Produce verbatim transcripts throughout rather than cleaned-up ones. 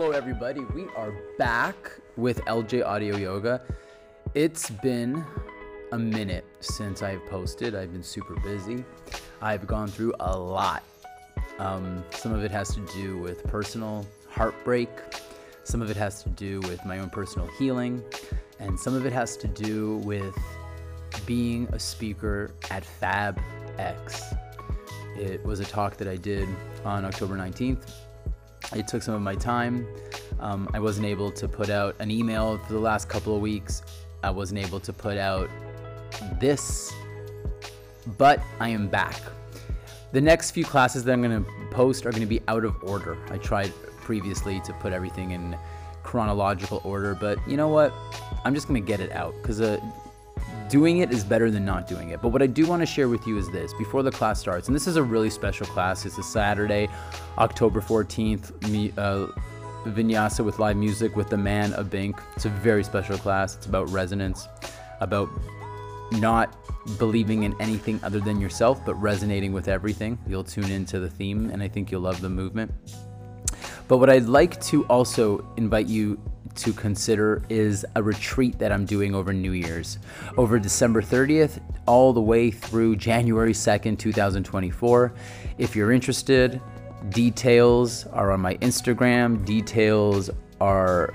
Hello everybody, we are back with L J Audio Yoga. It's been a minute since I've posted. I've been super busy. I've gone through a lot. Um, some of it has to do with personal heartbreak. Some of it has to do with my own personal healing. And some of it has to do with being a speaker at FabX. It was a talk that I did on October nineteenth. It took some of my time. Um, I wasn't able to put out an email for the last couple of weeks. I wasn't able to put out this, but I am back. The next few classes that I'm going to post are going to be out of order. I tried previously to put everything in chronological order, but you know what? I'm just going to get it out because uh, doing it is better than not doing it. But what I do want to share with you is this before the class starts, and this is a really special class. It's a Saturday, October fourteenth, uh, Vinyasa with live music with the man Abink. It's a very special class. It's about resonance, about not believing in anything other than yourself, but resonating with everything. You'll tune into the theme, and I think you'll love the movement. But what I'd like to also invite you to consider is a retreat that I'm doing over New Year's, over December thirtieth, all the way through January second, two thousand twenty-four. If you're interested, details are on my Instagram. Details are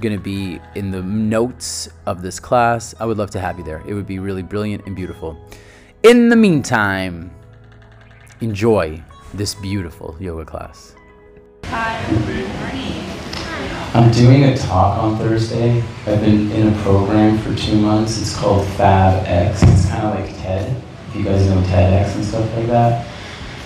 gonna be in the notes of this class. I would love to have you there. It would be really brilliant and beautiful. In the meantime, enjoy this beautiful yoga class. Hi, good morning. I'm doing a talk on Thursday. I've been in a program for two months. It's called FabX. It's kind of like TED. If you guys know TEDx and stuff like that,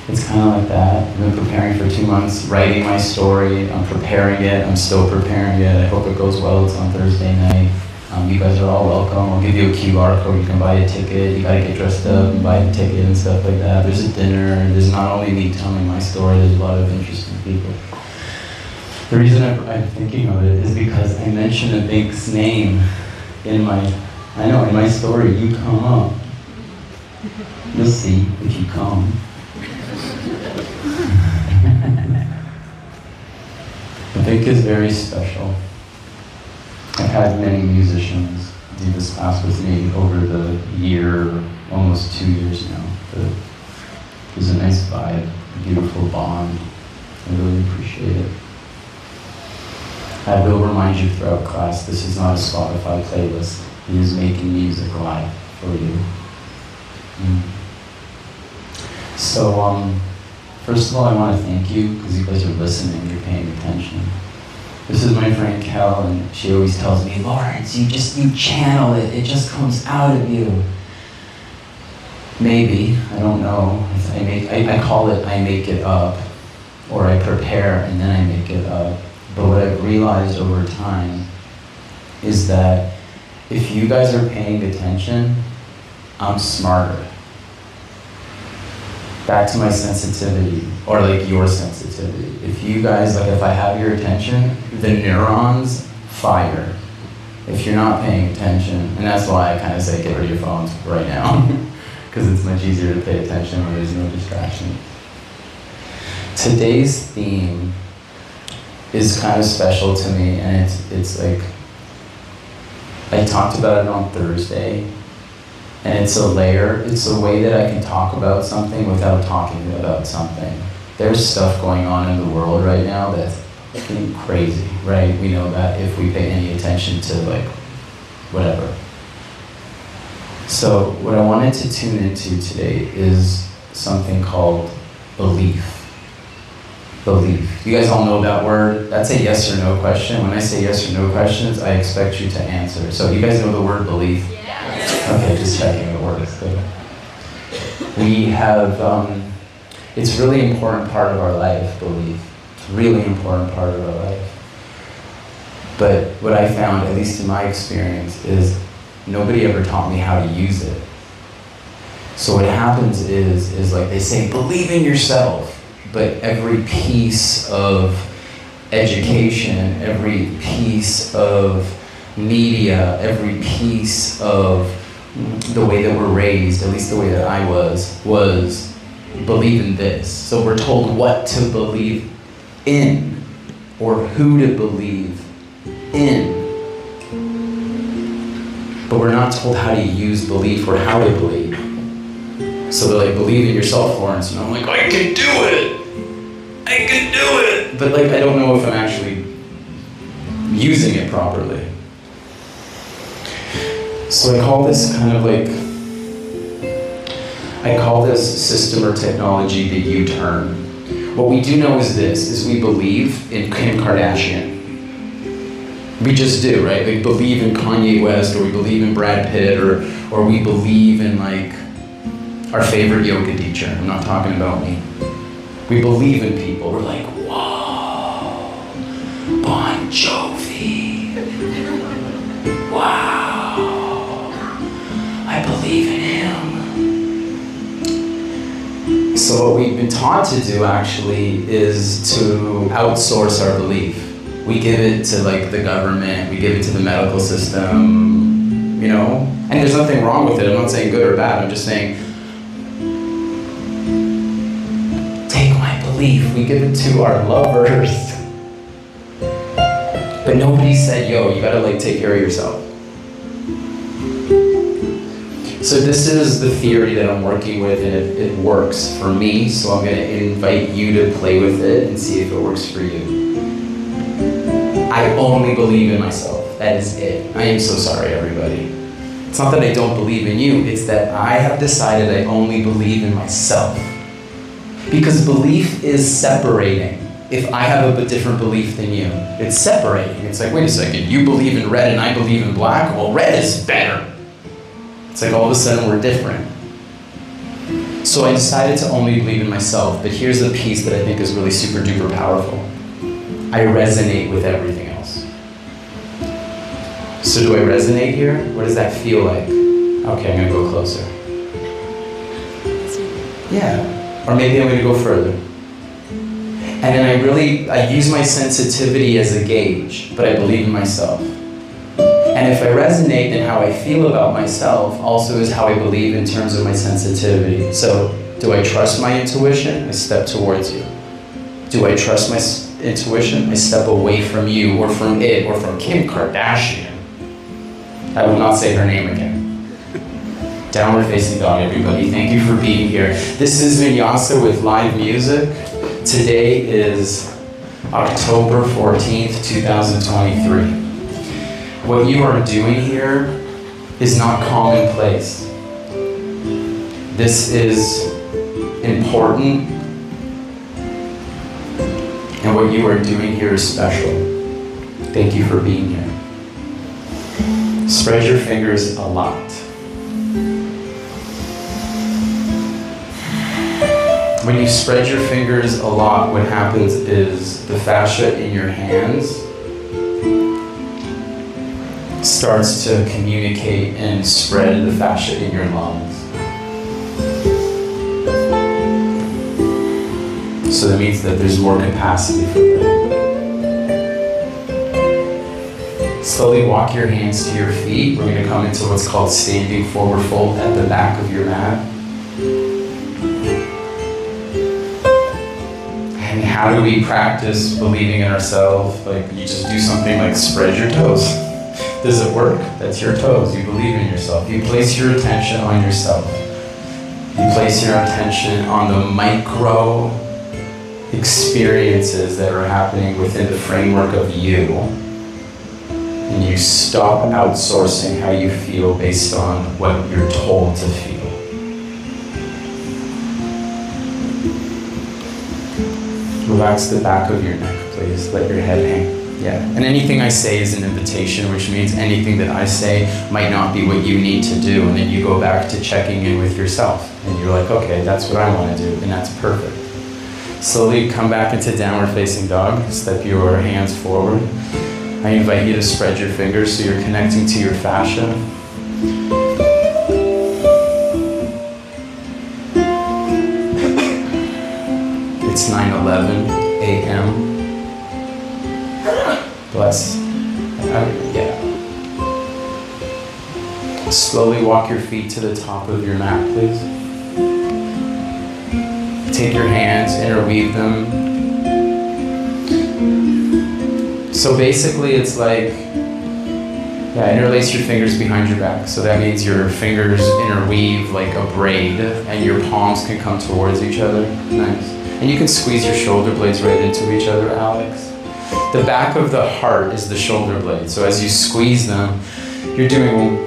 it's kind of like that. I've been preparing for two months, writing my story. I'm preparing it. I'm still preparing it. I hope it goes well. It's on Thursday night. Um, you guys are all welcome. I'll give you a Q R code. You can buy a ticket. You gotta get dressed up and buy a ticket and stuff like that. There's a dinner. There's not only me telling my story. There's a lot of interesting people. The reason I'm thinking of it is because I mentioned a Bink's name in my, I know, in my story. You come up. You'll see if you come. The Bink is very special. I've had many musicians do this class with me over the year, almost two years now. But there's a nice vibe, a beautiful bond. I really appreciate it. I will remind you throughout class, this is not a Spotify playlist. He is making music live for you. Mm. So, um, first of all, I want to thank you because you guys are listening, you're paying attention. This is my friend Kel, and she always tells me, Lawrence, you just, you channel it. It just comes out of you. Maybe, I don't know. I, make, I, I call it, I make it up, or I prepare and then I make it up. But what I've realized over time is that if you guys are paying attention, I'm smarter. Back to my sensitivity, or like your sensitivity. If you guys, like if I have your attention, the neurons fire. If you're not paying attention, and that's why I kind of say get rid of your phones right now, because it's much easier to pay attention when there's no distraction. Today's theme is kind of special to me, and it's, it's like, I talked about it on Thursday, and it's a layer, it's a way that I can talk about something without talking about something. There's stuff going on in the world right now that's fucking crazy, right? We know that if we pay any attention to like, whatever. So what I wanted to tune into today is something called belief. Belief. You guys all know that word. That's a yes or no question. When I say yes or no questions, I expect you to answer. So you guys know the word belief? Yeah. Okay, just checking it works. We have, um, it's really important part of our life, belief. It's a really important part of our life. But what I found, at least in my experience, is nobody ever taught me how to use it. So what happens is, is like they say, believe in yourself. But every piece of education, every piece of media, every piece of the way that we're raised, at least the way that I was, was believe in this. So we're told what to believe in. or who to believe in. But we're not told how to use belief or how to believe. So they're like, believe in yourself, Florence. And I'm like, I can do it! I can do it! But like, I don't know if I'm actually using it properly. So I call this kind of like, I call this system or technology the U-turn. What we do know is this, is we believe in Kim Kardashian. We just do, right? We believe in Kanye West, or we believe in Brad Pitt, or, or we believe in like, our favorite yoga teacher. I'm not talking about me. We believe in people. We're like, whoa, Bon Jovi. Wow, I believe in him. So what we've been taught to do actually is to outsource our belief. We give it to like the government, we give it to the medical system, you know? And there's nothing wrong with it. I'm not saying good or bad, I'm just saying, we give it to our lovers. But nobody said, yo, you gotta like take care of yourself. So this is the theory that I'm working with, and it, it works for me, so I'm gonna invite you to play with it and see if it works for you. I only believe in myself, that is it. I am so sorry, everybody. It's not that I don't believe in you, it's that I have decided I only believe in myself. Because belief is separating. If I have a different belief than you, it's separating. It's like, wait a second, you believe in red and I believe in black? Well, red is better. It's like all of a sudden we're different. So I decided to only believe in myself, but here's the piece that I think is really super duper powerful. I resonate with everything else. So do I resonate here? What does that feel like? Okay, I'm gonna go closer. Yeah. Or maybe I'm gonna go further. And then I really, I use my sensitivity as a gauge, but I believe in myself. And if I resonate, then how I feel about myself also is how I believe in terms of my sensitivity. So, do I trust my intuition? I step towards you. Do I trust my intuition? I step away from you, or from it, or from Kim Kardashian. I will not say her name again. Downward Facing Dog, everybody. Thank you for being here. This is Vinyasa with live music. Today is October fourteenth, two thousand twenty-three. What you are doing here is not commonplace. This is important, and what you are doing here is special. Thank you for being here. Spread your fingers a lot. When you spread your fingers a lot, what happens is the fascia in your hands starts to communicate and spread the fascia in your lungs. So that means that there's more capacity for that. Slowly walk your hands to your feet. We're going to come into what's called standing forward fold at the back of your mat. How do we practice believing in ourselves? Like, you just do something like spread your toes. Does it work? That's your toes. You believe in yourself. You place your attention on yourself. You place your attention on the micro experiences that are happening within the framework of you. And you stop outsourcing how you feel based on what you're told to feel. Relax the back of your neck, please. Let your head hang. Yeah. And anything I say is an invitation, which means anything that I say might not be what you need to do. And then you go back to checking in with yourself. And you're like, okay, that's what I want to do. And that's perfect. Slowly come back into downward facing dog. Step your hands forward. I invite you to spread your fingers so you're connecting to your fascia. It's nine eleven a m Bless. Uh, yeah. Slowly walk your feet to the top of your mat, please. Take your hands, interweave them. So basically it's like, yeah, interlace your fingers behind your back. So that means your fingers interweave like a braid and your palms can come towards each other. Nice. And you can squeeze your shoulder blades right into each other, Alex. The back of the heart is the shoulder blade. So as you squeeze them, you're doing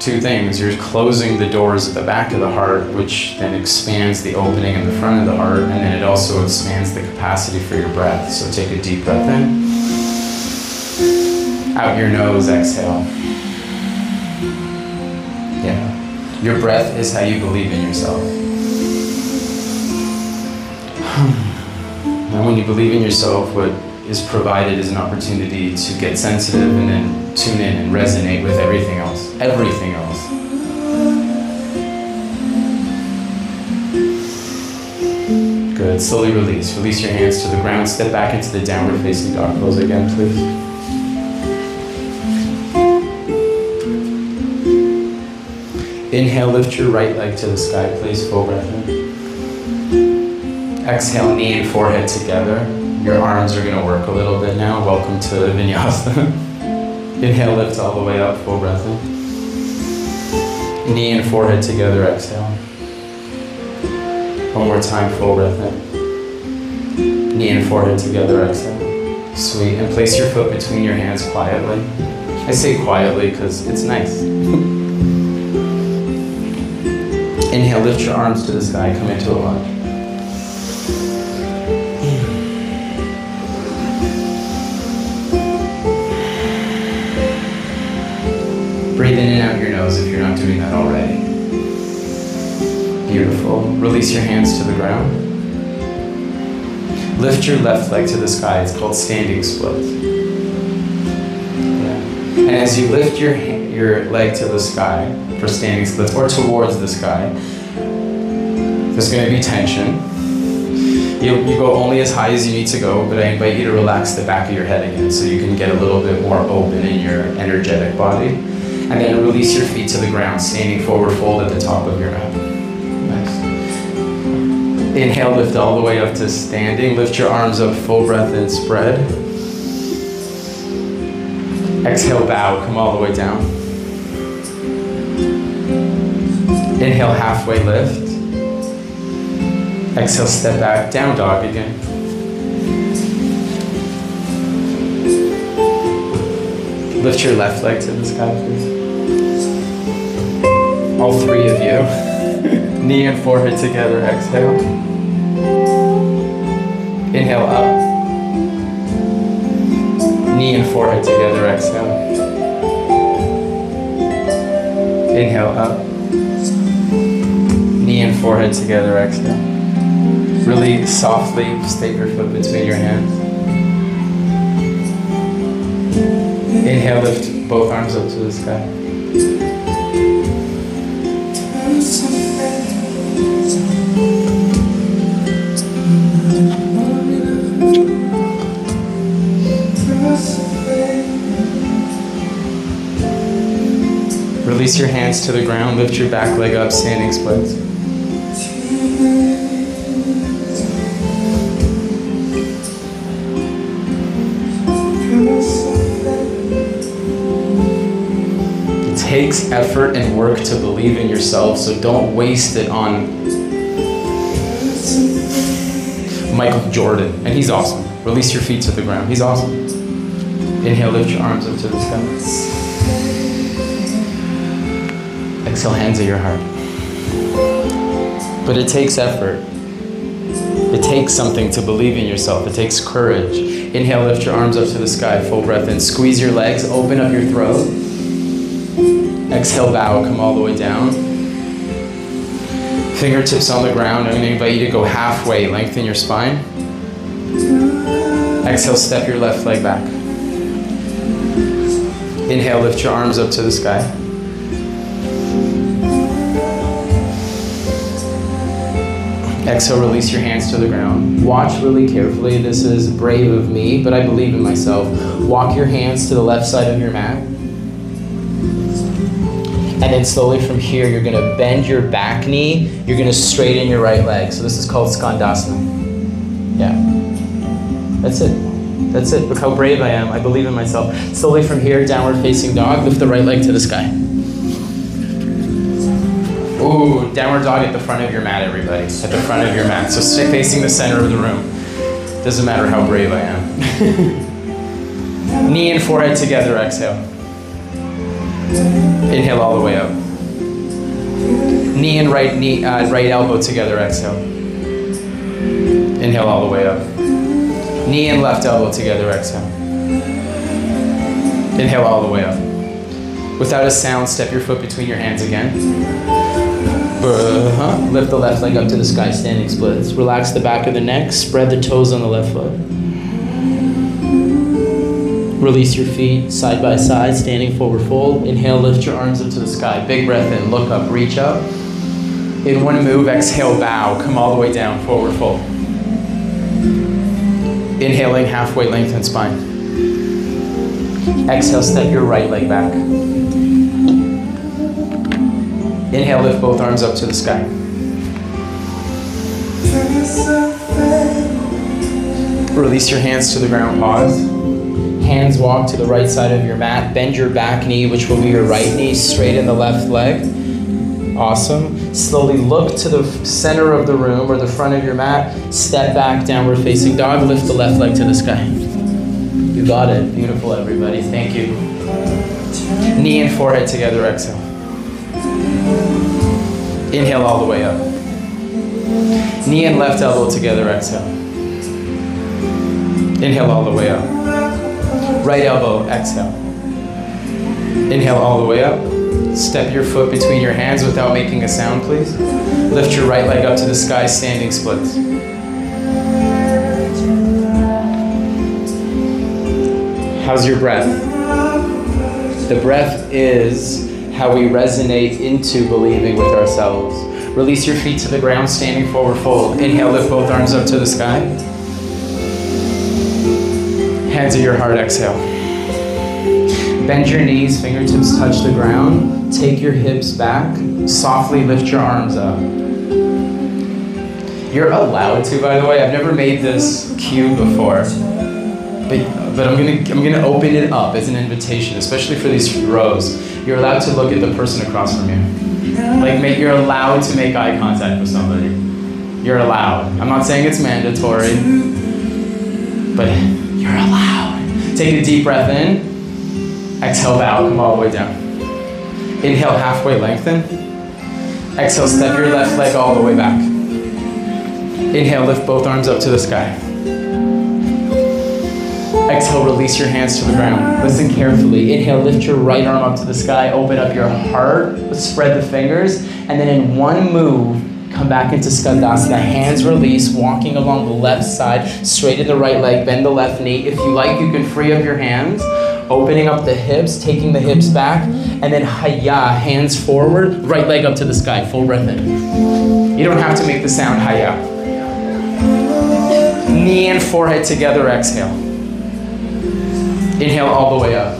two things. You're closing the doors at the back of the heart, which then expands the opening in the front of the heart, and then it also expands the capacity for your breath. So take a deep breath in. Out your nose, exhale. Yeah. Your breath is how you believe in yourself. And when you believe in yourself, what is provided is an opportunity to get sensitive and then tune in and resonate with everything else. Everything else. Good. Slowly release. Release your hands to the ground. Step back into the downward facing dog pose again, please. Inhale, lift your right leg to the sky, please, full breath in. Exhale, knee and forehead together. Your arms are gonna work a little bit now. Welcome to Vinyasa. Inhale, lift all the way up, full breath in. Knee and forehead together, exhale. One more time, full breath in. Knee and forehead together, exhale. Sweet, and place your foot between your hands quietly. I say quietly because it's nice. Inhale, lift your arms to the sky, come into a lunge. Breathe in and out your nose if you're not doing that already. Beautiful. Release your hands to the ground. Lift your left leg to the sky. It's called standing splits. Yeah. And as you lift your hand, your leg to the sky for standing splits or towards the sky, there's going to be tension. You, you go only as high as you need to go, but I invite you to relax the back of your head again so you can get a little bit more open in your energetic body. And then release your feet to the ground, standing forward fold at the top of your mat. Nice. Inhale, lift all the way up to standing. Lift your arms up, full breath in, spread. Exhale, bow, come all the way down. Inhale, halfway lift. Exhale, step back, down dog again. Lift your left leg to the sky, please. All three of you. Knee and forehead together, exhale. Inhale, up. Knee and forehead together, exhale. Inhale, up. Knee and forehead together, exhale. Really softly stake your foot between your hands. Inhale, lift both arms up to the sky. Release your hands to the ground, lift your back leg up, standing splits. It takes effort and work to believe in yourself, so don't waste it on Michael Jordan, and he's awesome. Release your feet to the ground, he's awesome. Inhale, lift your arms up to the sky. Exhale, hands at your heart. But it takes effort. It takes something to believe in yourself. It takes courage. Inhale, lift your arms up to the sky, full breath in. Squeeze your legs, open up your throat. Exhale, bow, come all the way down. Fingertips on the ground. I'm going to invite you to go halfway, lengthen your spine. Exhale, step your left leg back. Inhale, lift your arms up to the sky. Exhale, release your hands to the ground. Watch really carefully. This is brave of me, but I believe in myself. Walk your hands to the left side of your mat. And then slowly from here, you're gonna bend your back knee. You're gonna straighten your right leg. So this is called Skandasana. Yeah, that's it. That's it. Look how brave I am. I believe in myself. Slowly from here, downward facing dog, lift the right leg to the sky. Ooh, downward dog at the front of your mat, everybody. At the front of your mat. So stay facing the center of the room. Doesn't matter how brave I am. Knee and forehead together, exhale. Inhale all the way up. Knee and right knee, uh, right elbow together, exhale. Inhale all the way up. Knee and left elbow together, exhale. Inhale all the way up. Without a sound, step your foot between your hands again. Uh-huh. Lift the left leg up to the sky, standing splits. Relax the back of the neck, spread the toes on the left foot. Release your feet side by side, standing forward fold. Inhale, lift your arms up to the sky. Big breath in, look up, reach up. In one move, exhale, bow. Come all the way down, forward fold. Inhaling, halfway lengthen spine. Exhale, step your right leg back. Inhale, lift both arms up to the sky. Release your hands to the ground, pause. Hands walk to the right side of your mat. Bend your back knee, which will be your right knee, straighten the left leg. Awesome. Slowly look to the center of the room or the front of your mat. Step back, downward facing dog. Lift the left leg to the sky. You got it. Beautiful, everybody. Thank you. Knee and forehead together, exhale. Inhale all the way up. Knee and left elbow together, exhale. Inhale all the way up. Right elbow, exhale. Inhale all the way up. Step your foot between your hands without making a sound, please. Lift your right leg up to the sky, standing splits. How's your breath? The breath is how we resonate into believing with ourselves. Release your feet to the ground, standing forward fold. Inhale, lift both arms up to the sky. Hands at your heart, exhale. Bend your knees, fingertips touch the ground. Take your hips back. Softly lift your arms up. You're allowed to, by the way. I've never made this cue before. But, but I'm gonna, I'm gonna open it up as an invitation, especially for these rows. You're allowed to look at the person across from you. Like, make, you're allowed to make eye contact with somebody. You're allowed. I'm not saying it's mandatory, but you're allowed. Take a deep breath in. Exhale, bow, come all the way down. Inhale, halfway lengthen. Exhale, step your left leg all the way back. Inhale, lift both arms up to the sky. Exhale, release your hands to the ground. Listen carefully. Inhale, lift your right arm up to the sky. Open up your heart, spread the fingers, and then in one move, come back into Skandasana, hands release, walking along the left side, straighten the right leg, bend the left knee. If you like, you can free up your hands, opening up the hips, taking the hips back, and then Haya, hands forward, right leg up to the sky, full breath in. You don't have to make the sound Haya. Knee and forehead together, exhale. Inhale all the way up.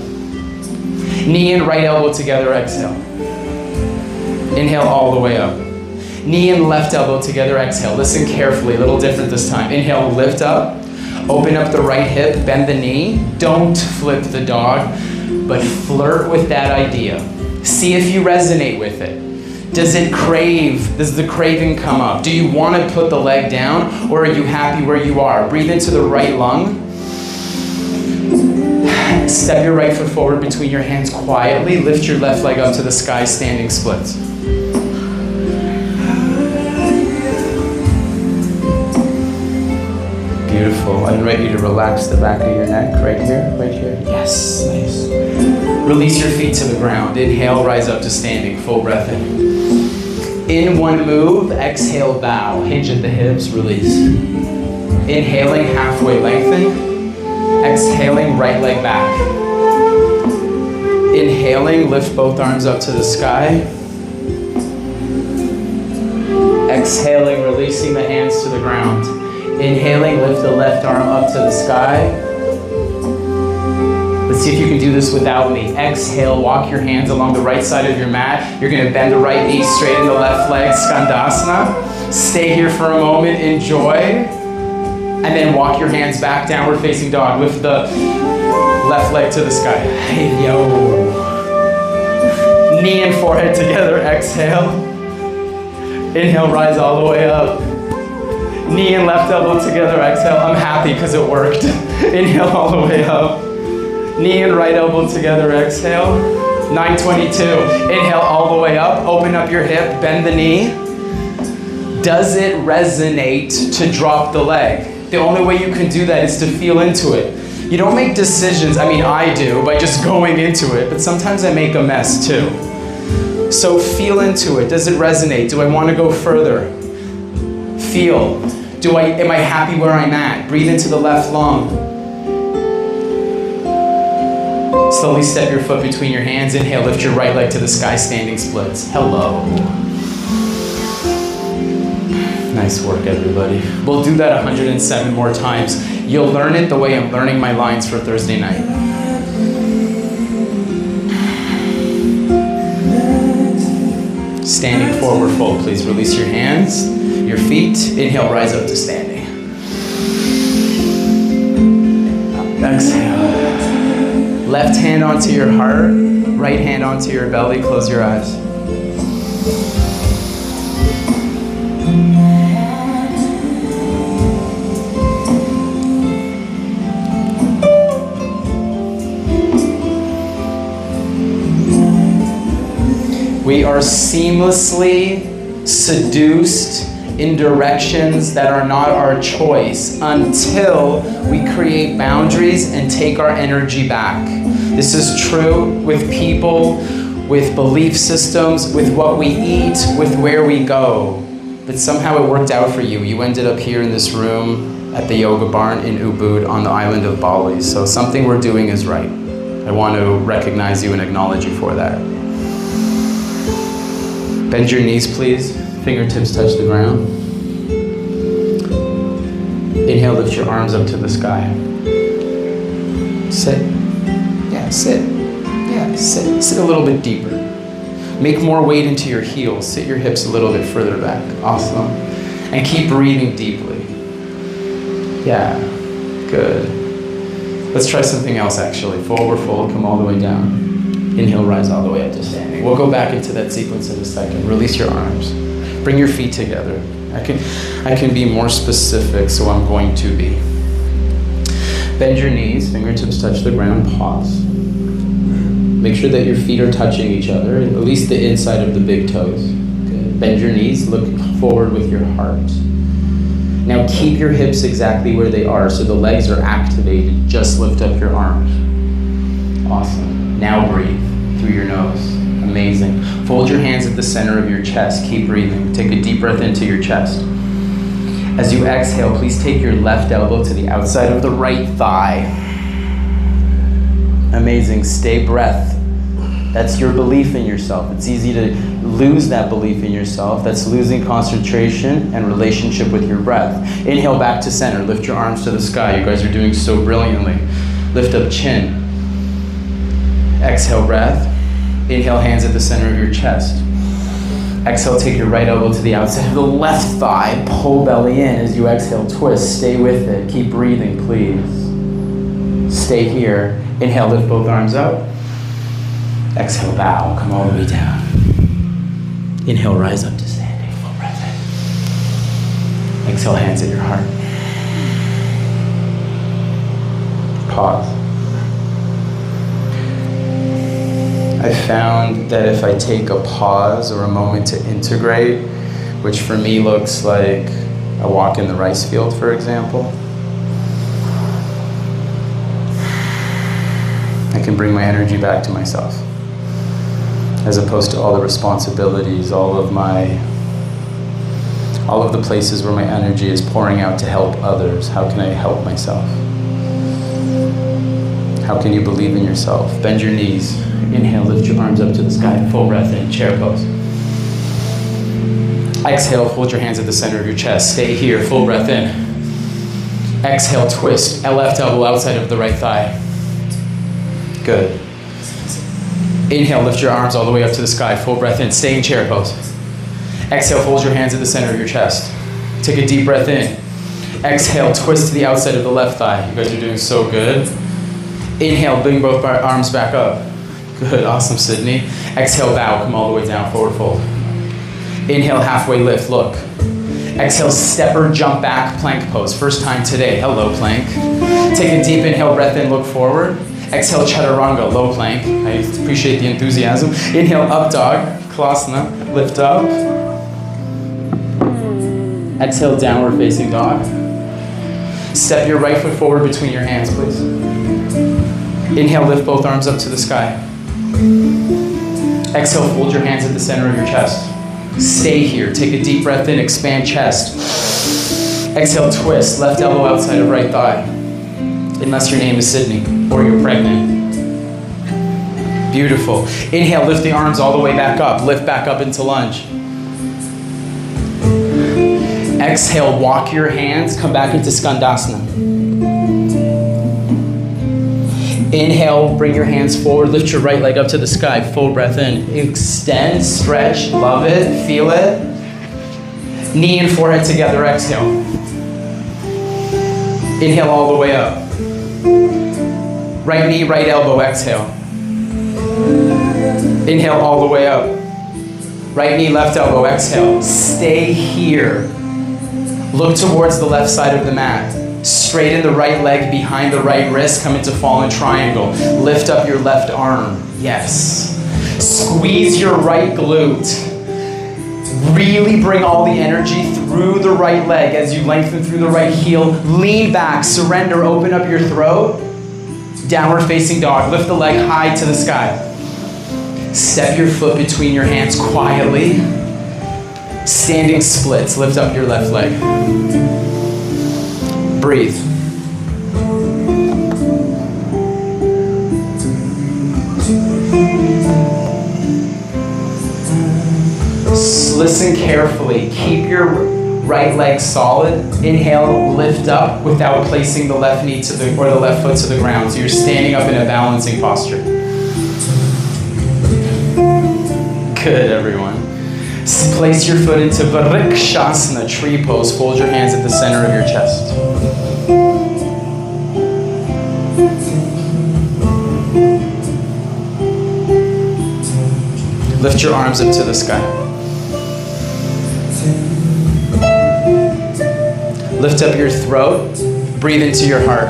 Knee and right elbow together, exhale. Inhale all the way up. Knee and left elbow together, exhale. Listen carefully, a little different this time. Inhale, lift up. Open up the right hip, bend the knee. Don't flip the dog, but flirt with that idea. See if you resonate with it. Does it crave? Does the craving come up? Do you want to put the leg down, or are you happy where you are? Breathe into the right lung. Step your right foot forward between your hands quietly. Lift your left leg up to the sky, standing splits. Beautiful. I invite you to relax the back of your neck, right here, right here. Yes, nice. Release your feet to the ground. Inhale, rise up to standing, full breath in. In one move, exhale, bow, hinge at the hips, release. Inhaling, halfway lengthen. Exhaling, right leg back. Inhaling, lift both arms up to the sky. Exhaling, releasing the hands to the ground. Inhaling, lift the left arm up to the sky. Let's see if you can do this without me. Exhale, walk your hands along the right side of your mat. You're gonna bend the right knee, straighten the left leg, Skandasana. Stay here for a moment, enjoy. and then walk your hands back, downward facing dog. Lift the left leg to the sky. Hey, yo. Knee and forehead together, exhale. Inhale, rise all the way up. Knee and left elbow together, exhale. I'm happy because it worked. Inhale all the way up. Knee and right elbow together, exhale. nine twenty-two, inhale all the way up. Open up your hip, bend the knee. Does it resonate to drop the leg? The only way you can do that is to feel into it. You don't make decisions, I mean I do, by just going into it, but sometimes I make a mess too. So feel into it, does it resonate? Do I want to go further? Feel, do I, am I happy where I'm at? Breathe into the left lung. Slowly step your foot between your hands, inhale, lift your right leg to the sky, standing splits, hello. Nice work, everybody. We'll do that one hundred seven more times. You'll learn it the way I'm learning my lines for Thursday night. Standing forward fold, please. Release your hands, your feet. Inhale, rise up to standing. Exhale. Left hand onto your heart, right hand onto your belly. Close your eyes. We are seamlessly seduced in directions that are not our choice until we create boundaries and take our energy back. This is true with people, with belief systems, with what we eat, with where we go. But somehow it worked out for you. You ended up here in this room at the Yoga Barn in Ubud on the island of Bali. So something we're doing is right. I want to recognize you and acknowledge you for that. Bend your knees, please. Fingertips touch the ground. Inhale, lift your arms up to the sky. Sit. Yeah, sit. Yeah, sit. Sit a little bit deeper. Make more weight into your heels. Sit your hips a little bit further back. Awesome. And keep breathing deeply. Yeah, good. Let's try something else, actually. Forward fold, come all the way down. Inhale, rise all the way up to standing. We'll go back into that sequence in a second. Release your arms. Bring your feet together. I can, I can be more specific, so I'm going to be. Bend your knees, fingertips touch the ground, pause. Make sure that your feet are touching each other, at least the inside of the big toes. Good. Bend your knees, look forward with your heart. Now keep your hips exactly where they are, so the legs are activated. Just lift up your arms. Awesome. Now breathe through your nose. Amazing. Fold your hands at the center of your chest. Keep breathing. Take a deep breath into your chest. As you exhale, please take your left elbow to the outside of the right thigh. Amazing. Stay breath. That's your belief in yourself. It's easy to lose that belief in yourself. That's losing concentration and relationship with your breath. Inhale back to center. Lift your arms to the sky. You guys are doing so brilliantly. Lift up chin. Exhale, breath. Inhale, hands at the center of your chest. Exhale, take your right elbow to the outside of the left thigh. Pull belly in as you exhale, twist. Stay with it. Keep breathing, please. Stay here. Inhale, lift both arms up. Exhale, bow. Come all the way down. Inhale, rise up to standing. Full breath in. Exhale, hands at your heart. Pause. I found that if I take a pause or a moment to integrate, which for me looks like a walk in the rice field, for example, I can bring my energy back to myself, as opposed to all the responsibilities, all of my, all of the places where my energy is pouring out to help others. How can I help myself? How can you believe in yourself? Bend your knees. Inhale, lift your arms up to the sky. Full breath in, chair pose. Exhale, hold your hands at the center of your chest. Stay here, full breath in. Exhale, twist. Left elbow outside of the right thigh. Good. Inhale, lift your arms all the way up to the sky. Full breath in, stay in chair pose. Exhale, fold your hands at the center of your chest. Take a deep breath in. Exhale, twist to the outside of the left thigh. You guys are doing so good. Inhale, bring both arms back up. Good, awesome, Sydney. Exhale, bow, come all the way down, forward fold. Inhale, halfway lift, look. Exhale, stepper, jump back, plank pose. First time today, hello, plank. Take a deep inhale, breath in, look forward. Exhale, chaturanga, low plank. I appreciate the enthusiasm. Inhale, up dog, kalasana, lift up. Exhale, downward facing dog. Step your right foot forward between your hands, please. Inhale, lift both arms up to the sky. Exhale, fold your hands at the center of your chest. Stay here, take a deep breath in, expand chest. Exhale, twist, left elbow outside of right thigh. Unless your name is Sydney, or you're pregnant. Beautiful. Inhale, lift the arms all the way back up. Lift back up into lunge. Exhale, walk your hands, come back into Skandasana. Inhale, bring your hands forward, lift your right leg up to the sky, full breath in. Extend, stretch, love it, feel it. Knee and forehead together, exhale. Inhale all the way up. Right knee, right elbow, exhale. Inhale all the way up. Right knee, left elbow, exhale. Stay here. Look towards the left side of the mat. Straighten the right leg behind the right wrist. Come into fallen triangle. Lift up your left arm. Yes. Squeeze your right glute. Really bring all the energy through the right leg as you lengthen through the right heel. Lean back, surrender, open up your throat. Downward facing dog. Lift the leg high to the sky. Step your foot between your hands quietly. Standing splits, lift up your left leg. Breathe. Listen carefully, keep your right leg solid. Inhale, lift up without placing the left knee to the, or the left foot to the ground. So you're standing up in a balancing posture. Good, everyone. Place your foot into Vrikshasana, tree pose. Fold your hands at the center of your chest. Lift your arms up to the sky. Lift up your throat. Breathe into your heart.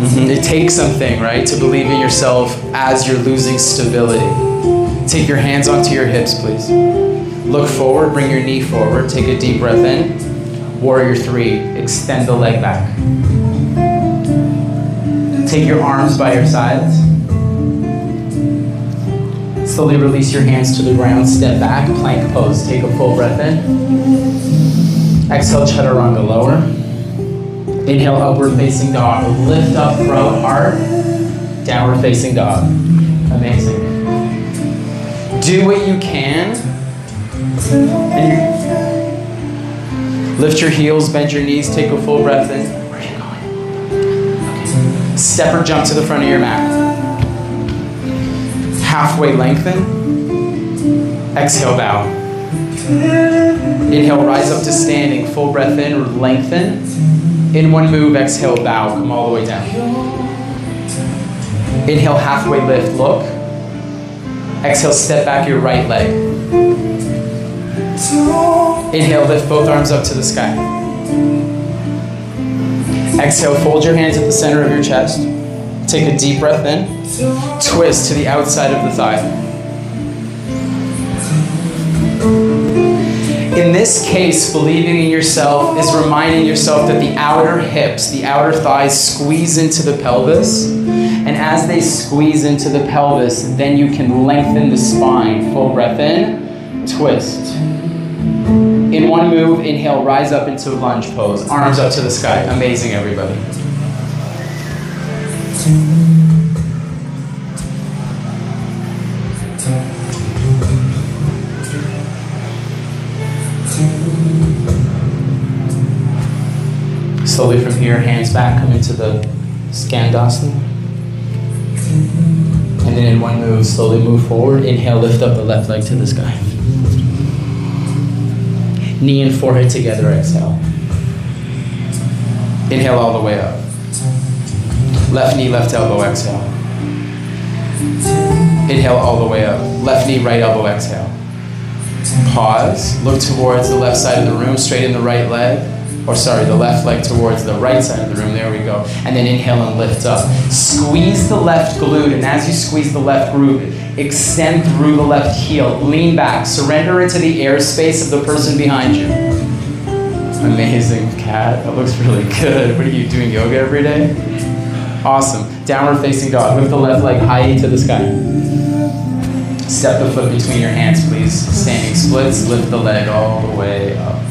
Mm-hmm. It takes something, right, to believe in yourself as you're losing stability. Take your hands onto your hips, please. Look forward, bring your knee forward. Take a deep breath in. Warrior three, extend the leg back. Take your arms by your sides. Slowly release your hands to the ground, step back, plank pose. Take a full breath in. Exhale, chaturanga, lower. Inhale, upward facing dog. Lift up, throat, heart. Downward facing dog. Amazing. Do what you can. And you lift your heels, bend your knees, take a full breath in. Where are you going? Okay. Step or jump to the front of your mat. Halfway lengthen. Exhale, bow. Inhale, rise up to standing. Full breath in, lengthen. In one move, exhale, bow. Come all the way down. Inhale, halfway lift, look. Exhale, step back your right leg. Inhale, lift both arms up to the sky. Exhale, fold your hands at the center of your chest. Take a deep breath in. Twist to the outside of the thigh. In this case, believing in yourself is reminding yourself that the outer hips, the outer thighs squeeze into the pelvis. And as they squeeze into the pelvis, then you can lengthen the spine. Full breath in, twist. In one move, inhale, rise up into lunge pose. Arms up to the sky. Amazing, everybody. Slowly from here, hands back, come into the Skandasana. And then in one move, slowly move forward. Inhale, lift up the left leg to the sky. knee and forehead together, exhale. Inhale all the way up. Left knee, left elbow, exhale. Inhale all the way up. Left knee, right elbow, exhale. Pause, look towards the left side of the room, straighten the right leg. Or sorry, the left leg towards the right side of the room, there we go. And then inhale and lift up. Squeeze the left glute, and as you squeeze the left glute, extend through the left heel. Lean back, surrender into the airspace of the person behind you. Amazing, cat, that looks really good. What are you, doing yoga every day? Awesome, downward facing dog. Lift the left leg high into the sky. Step the foot between your hands, please. Standing splits, lift the leg all the way up.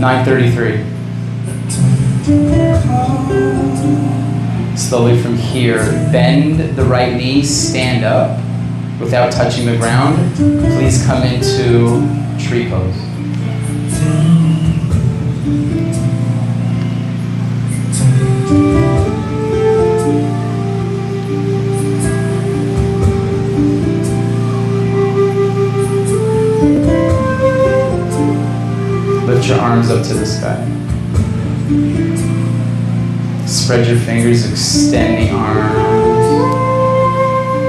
nine thirty-three. Slowly from here, bend the right knee, stand up without touching the ground. Please come into tree pose. Lift your arms up to the sky. Spread your fingers, extend the arms.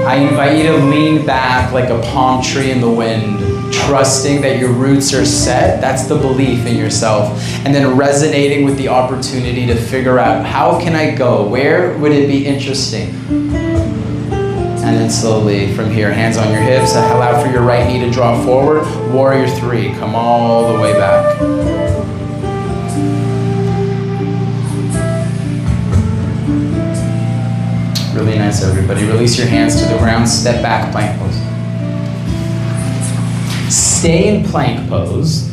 I invite you to lean back like a palm tree in the wind, trusting that your roots are set. That's the belief in yourself. And then resonating with the opportunity to figure out, how can I go? Where would it be interesting? And then slowly from here, hands on your hips, allow for your right knee to draw forward. Warrior three, come all the way back. Really nice, everybody. Release your hands to the ground, step back, plank pose. Stay in plank pose,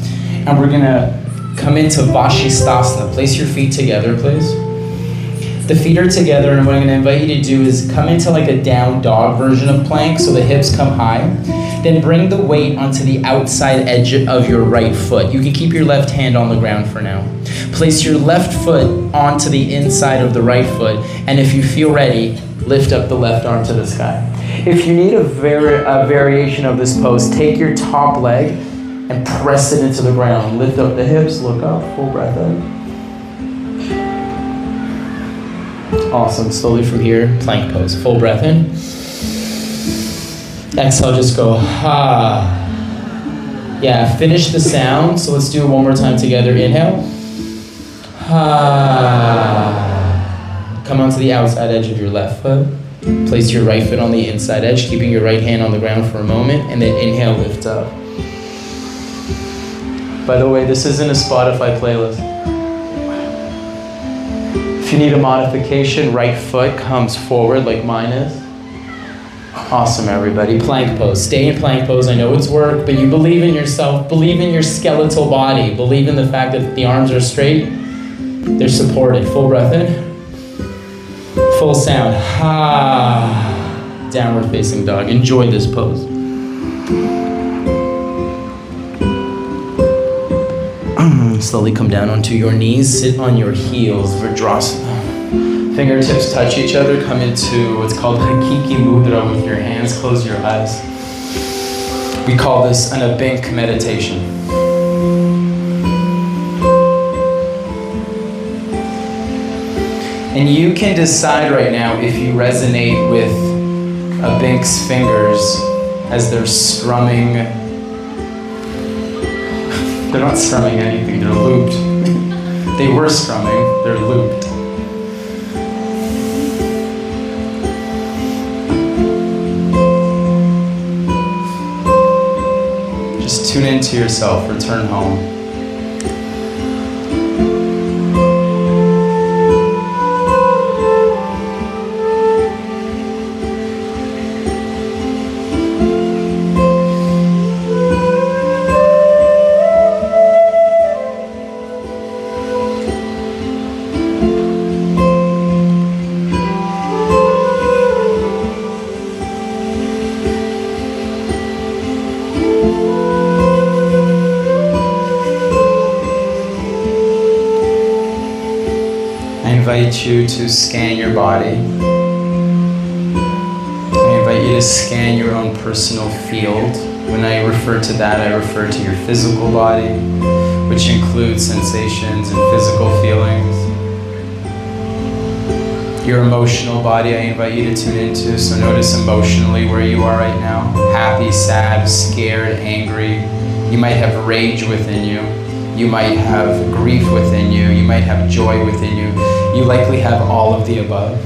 and we're gonna come into Vashistasana. Place your feet together, please. The feet are together, and what I'm gonna invite you to do is come into like a down dog version of plank, so the hips come high. Then bring the weight onto the outside edge of your right foot. You can keep your left hand on the ground for now. Place your left foot onto the inside of the right foot, and if you feel ready, lift up the left arm to the sky. If you need a, vari a variation of this pose, take your top leg and press it into the ground. Lift up the hips, look up, full breath in. Awesome, slowly from here, plank pose. Full breath in. Exhale, just go, ha. Yeah, finish the sound, so let's do it one more time together. Inhale, ha. Come onto the outside edge of your left foot. Place your right foot on the inside edge, keeping your right hand on the ground for a moment, and then inhale, lift up. By the way, this isn't a Spotify playlist. If you need a modification, right foot comes forward like mine is. Awesome, everybody. Plank pose. Stay in plank pose. I know it's work, but you believe in yourself. Believe in your skeletal body. Believe in the fact that the arms are straight. They're supported. Full breath in. Full sound, ha. Downward facing dog. Enjoy this pose. Slowly come down onto your knees, sit on your heels, Virdrasana. Fingertips touch each other, come into what's called Hakiki Mudra with your hands, close your eyes. We call this an Abink meditation. And you can decide right now if you resonate with Abink's fingers as they're strumming. They're not strumming anything, they're looped. They were strumming, they're looped. Just tune into yourself, return home. I invite you to scan your body. I invite you to is scan your own personal field. When I refer to that, I refer to your physical body, which includes sensations and physical feelings. Your emotional body, I invite you to tune into. So notice emotionally where you are right now. Happy, sad, scared, angry. You might have rage within you. You might have grief within you. You might have joy within you. You likely have all of the above.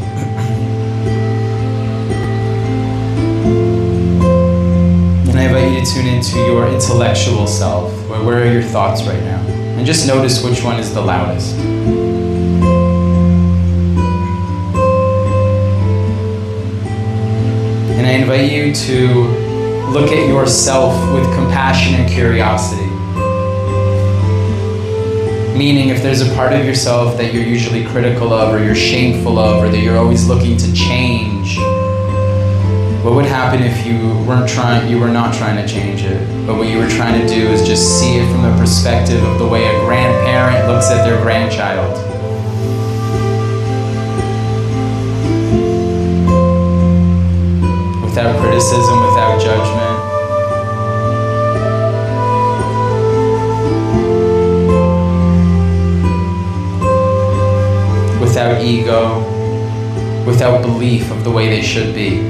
And I invite you to tune into your intellectual self. Where, where are your thoughts right now? And just notice which one is the loudest. And I invite you to look at yourself with compassion and curiosity. Meaning, if there's a part of yourself that you're usually critical of, or you're shameful of, or that you're always looking to change, what would happen if you weren't trying, you were not trying to change it, but what you were trying to do is just see it from the perspective of the way a grandparent looks at their grandchild. Without criticism, without judgment, without ego, without belief of the way they should be.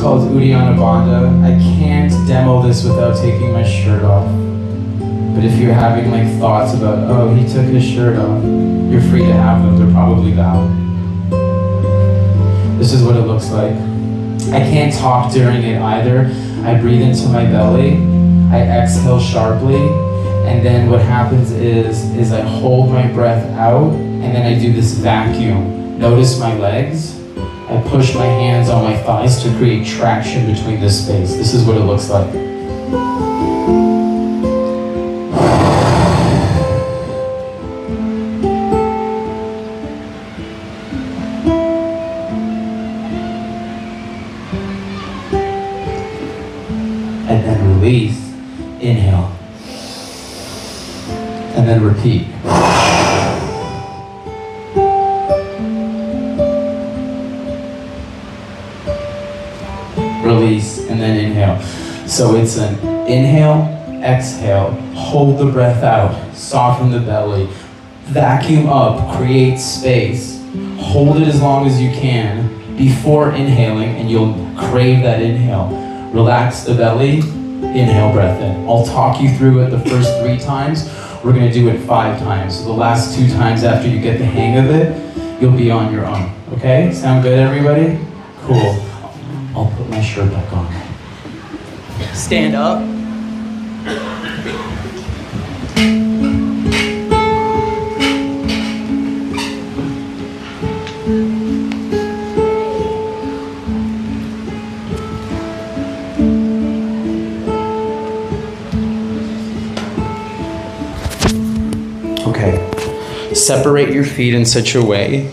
Called Uddiyana Bandha. I can't demo this without taking my shirt off. But if you're having like thoughts about, oh, he took his shirt off, you're free to have them. They're probably valid. This is what it looks like. I can't talk during it either. I breathe into my belly. I exhale sharply. And then what happens is, is I hold my breath out, and then I do this vacuum. Notice my legs. I push my hands on my thighs to create traction between this space. This is what it looks like. And then release. Inhale. And then repeat. And then inhale. So it's an inhale, exhale, hold the breath out, soften the belly, vacuum up, create space, hold it as long as you can before inhaling, and you'll crave that inhale. Relax the belly, inhale, breath in. I'll talk you through it the first three times. We're going to do it five times. So the last two times after you get the hang of it, you'll be on your own. Okay? Sound good, everybody? Cool. I'll put my shirt back on. Stand up. Okay. Separate your feet in such a way.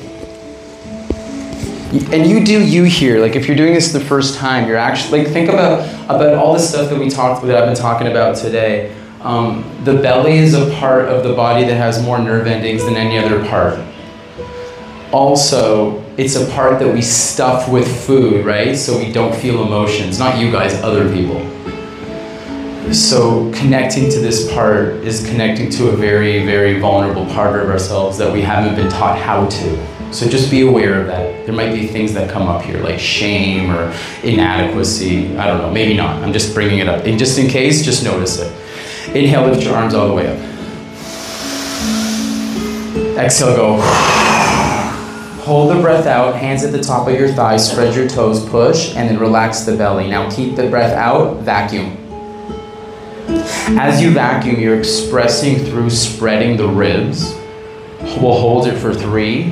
And you do you here, like if you're doing this the first time, you're actually, like think about, about all the stuff that we talked, that I've been talking about today. Um, the belly is a part of the body that has more nerve endings than any other part. Also, it's a part that we stuff with food, right? So we don't feel emotions, not you guys, other people. So connecting to this part is connecting to a very, very vulnerable part of ourselves that we haven't been taught how to. So just be aware of that. There might be things that come up here, like shame or inadequacy. I don't know, maybe not. I'm just bringing it up. And just in case, just notice it. Inhale, lift your arms all the way up. Exhale, go. Hold the breath out, hands at the top of your thighs, spread your toes, push, and then relax the belly. Now keep the breath out, vacuum. As you vacuum, you're expressing through spreading the ribs. We'll hold it for three,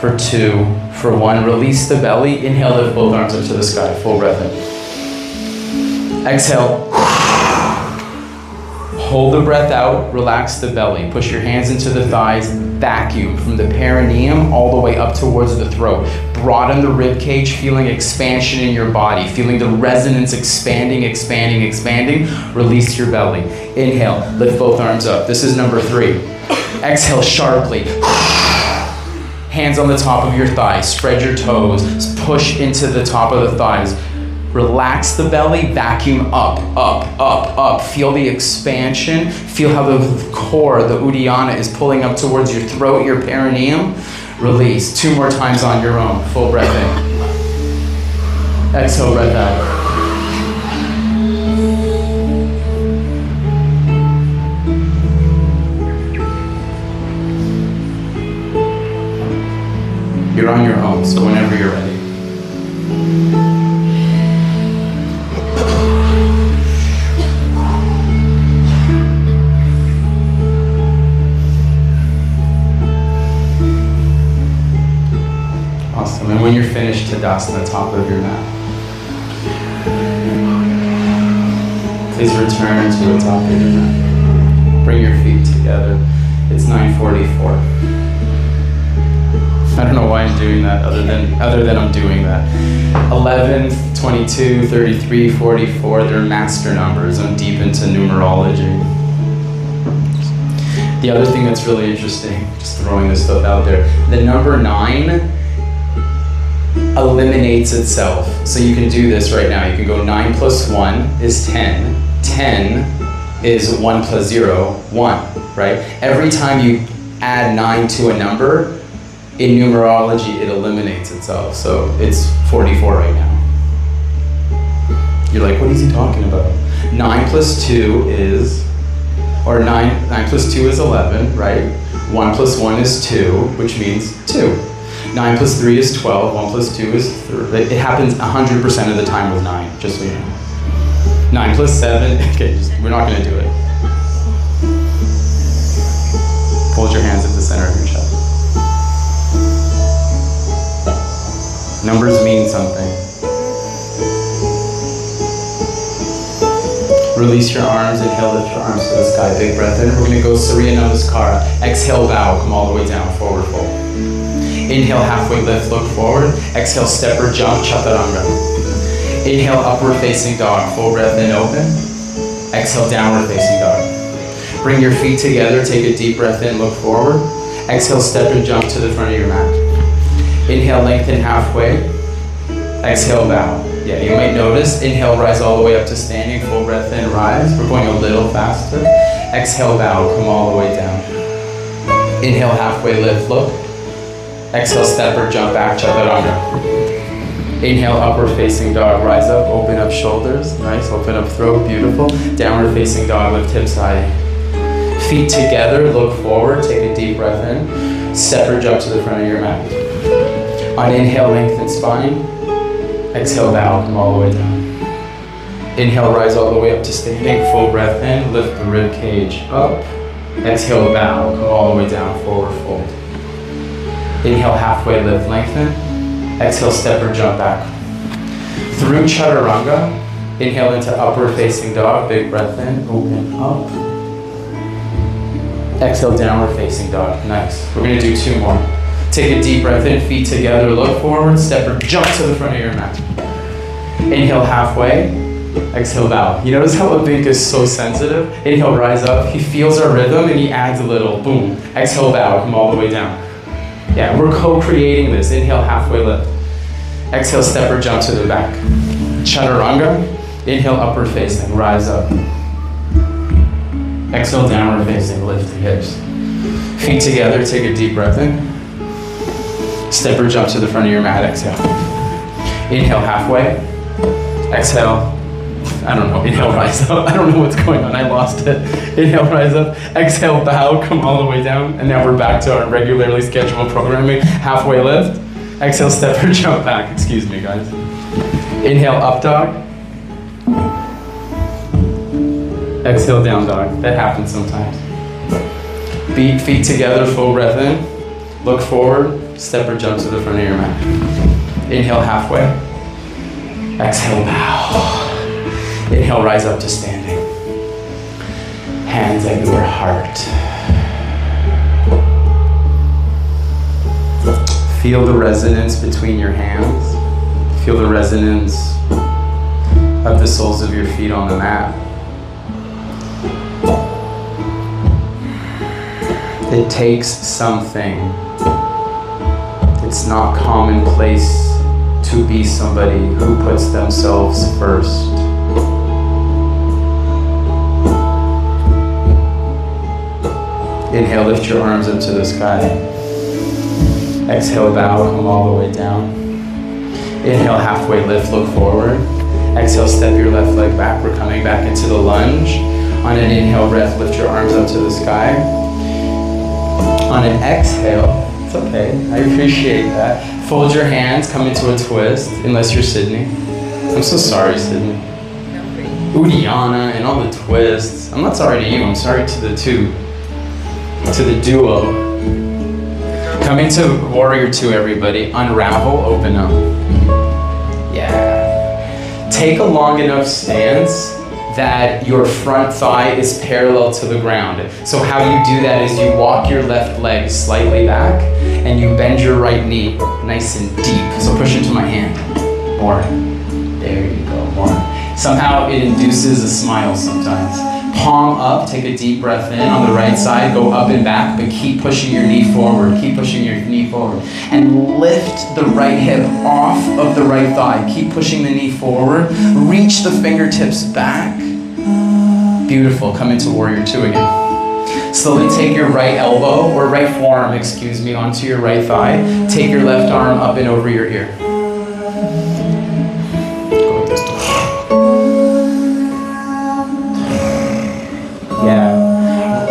for two, for one. Release the belly. Inhale, lift both arms up to the sky. Full breath in. Exhale. Hold the breath out. Relax the belly. Push your hands into the thighs. Vacuum from the perineum all the way up towards the throat. Broaden the rib cage, feeling expansion in your body, feeling the resonance expanding, expanding, expanding. Release your belly. Inhale, lift both arms up. This is number three. Exhale sharply. Hands on the top of your thighs, spread your toes, push into the top of the thighs. Relax the belly, vacuum up, up, up, up. Feel the expansion. Feel how the core, the Uddiyana, is pulling up towards your throat, your perineum. Release. Two more times on your own. Full breath in. Exhale, breath out. You're on your own, so whenever you're ready. And when you're finished, Tadasana, top of your mat. Please return to the top of your mat. Bring your feet together. It's nine forty-four. I don't know why I'm doing that other than, other than I'm doing that. eleven, twenty-two, thirty-three, forty-four, they're master numbers. I'm deep into numerology. The other thing that's really interesting, just throwing this stuff out there, the number nine eliminates itself. So you can do this right now. You can go nine plus one is ten. ten is one plus zero, one, right? Every time you add nine to a number, in numerology, it eliminates itself. So it's forty-four right now. You're like, what is he talking about? nine plus two is, or nine, nine plus two is eleven, right? one plus one is two, which means two. nine plus three is twelve, one plus two is three. It happens one hundred percent of the time with nine, just so you know. nine plus seven, okay, just, we're not going to do it. Hold your hands at the center of your chest. Numbers mean something. Release your arms, inhale, lift your arms to the sky, big breath in. We're going to go Surya Namaskara. Exhale, bow, come all the way down, forward fold. Inhale, halfway lift, look forward. Exhale, step or jump, Chaturanga. Inhale, Upward Facing Dog. Full breath in, open. Exhale, Downward Facing Dog. Bring your feet together, take a deep breath in, look forward. Exhale, step and jump to the front of your mat. Inhale, lengthen halfway. Exhale, bow. Yeah, you might notice. Inhale, rise all the way up to standing. Full breath in, rise. We're going a little faster. Exhale, bow, come all the way down. Inhale, halfway lift, look. Exhale, step or jump back, Chaturanga. Inhale, Upward Facing Dog. Rise up, open up shoulders. Nice, open up throat, beautiful. Downward Facing Dog, lift hips high. Feet together, look forward, take a deep breath in. Step or jump to the front of your mat. On inhale, lengthen spine. Exhale, bow, come all the way down. Inhale, rise all the way up to standing. Full breath in, lift the rib cage up. Exhale, bow, come all the way down, forward fold. Inhale, halfway lift, lengthen. Exhale, step or jump back. Through Chaturanga, inhale into Upward Facing Dog, big breath in, open up. Exhale, Downward Facing Dog, nice. We're gonna do two more. Take a deep breath in, feet together, look forward, step or jump to the front of your mat. Inhale, halfway, exhale, bow. You notice how Abink is so sensitive? Inhale, rise up, he feels our rhythm and he adds a little, boom. Exhale, bow, come all the way down. Yeah, we're co-creating this. Inhale, halfway lift. Exhale, step or jump to the back. Chaturanga. Inhale, upward facing, rise up. Exhale, downward facing, lift the hips. Feet together, take a deep breath in. Step or jump to the front of your mat, exhale. Inhale halfway, exhale. I don't know, inhale, rise up. I don't know what's going on, I lost it. Inhale, rise up, exhale, bow, come all the way down, and now we're back to our regularly scheduled programming. Halfway lift, exhale, step or jump back, excuse me guys. Inhale, up dog. Exhale, down dog, that happens sometimes. Beat feet together, full breath in, look forward, step or jump to the front of your mat. Inhale, halfway, exhale, bow. Inhale, rise up to standing. Hands at your heart. Feel the resonance between your hands. Feel the resonance of the soles of your feet on the mat. It takes something. It's not commonplace to be somebody who puts themselves first. Inhale, lift your arms up to the sky. Exhale, bow, come all the way down. Inhale, halfway lift, look forward. Exhale, step your left leg back. We're coming back into the lunge. On an inhale breath, lift your arms up to the sky. On an exhale, it's okay, I appreciate that. Fold your hands, come into a twist, unless you're Sydney. I'm so sorry, Sydney. Uddiyana and all the twists. I'm not sorry to you, I'm sorry to the two. To the duo. Come into Warrior two, everybody. Unravel, open up. Yeah. Take a long enough stance that your front thigh is parallel to the ground. So how you do that is you walk your left leg slightly back and you bend your right knee nice and deep. So push into my hand. More. There you go. More. Somehow it induces a smile sometimes. Palm up, take a deep breath in on the right side, go up and back, but keep pushing your knee forward, keep pushing your knee forward. And lift the right hip off of the right thigh, keep pushing the knee forward, reach the fingertips back. Beautiful, come into Warrior two again. Slowly take your right elbow, or right forearm, excuse me, onto your right thigh. Take your left arm up and over your ear.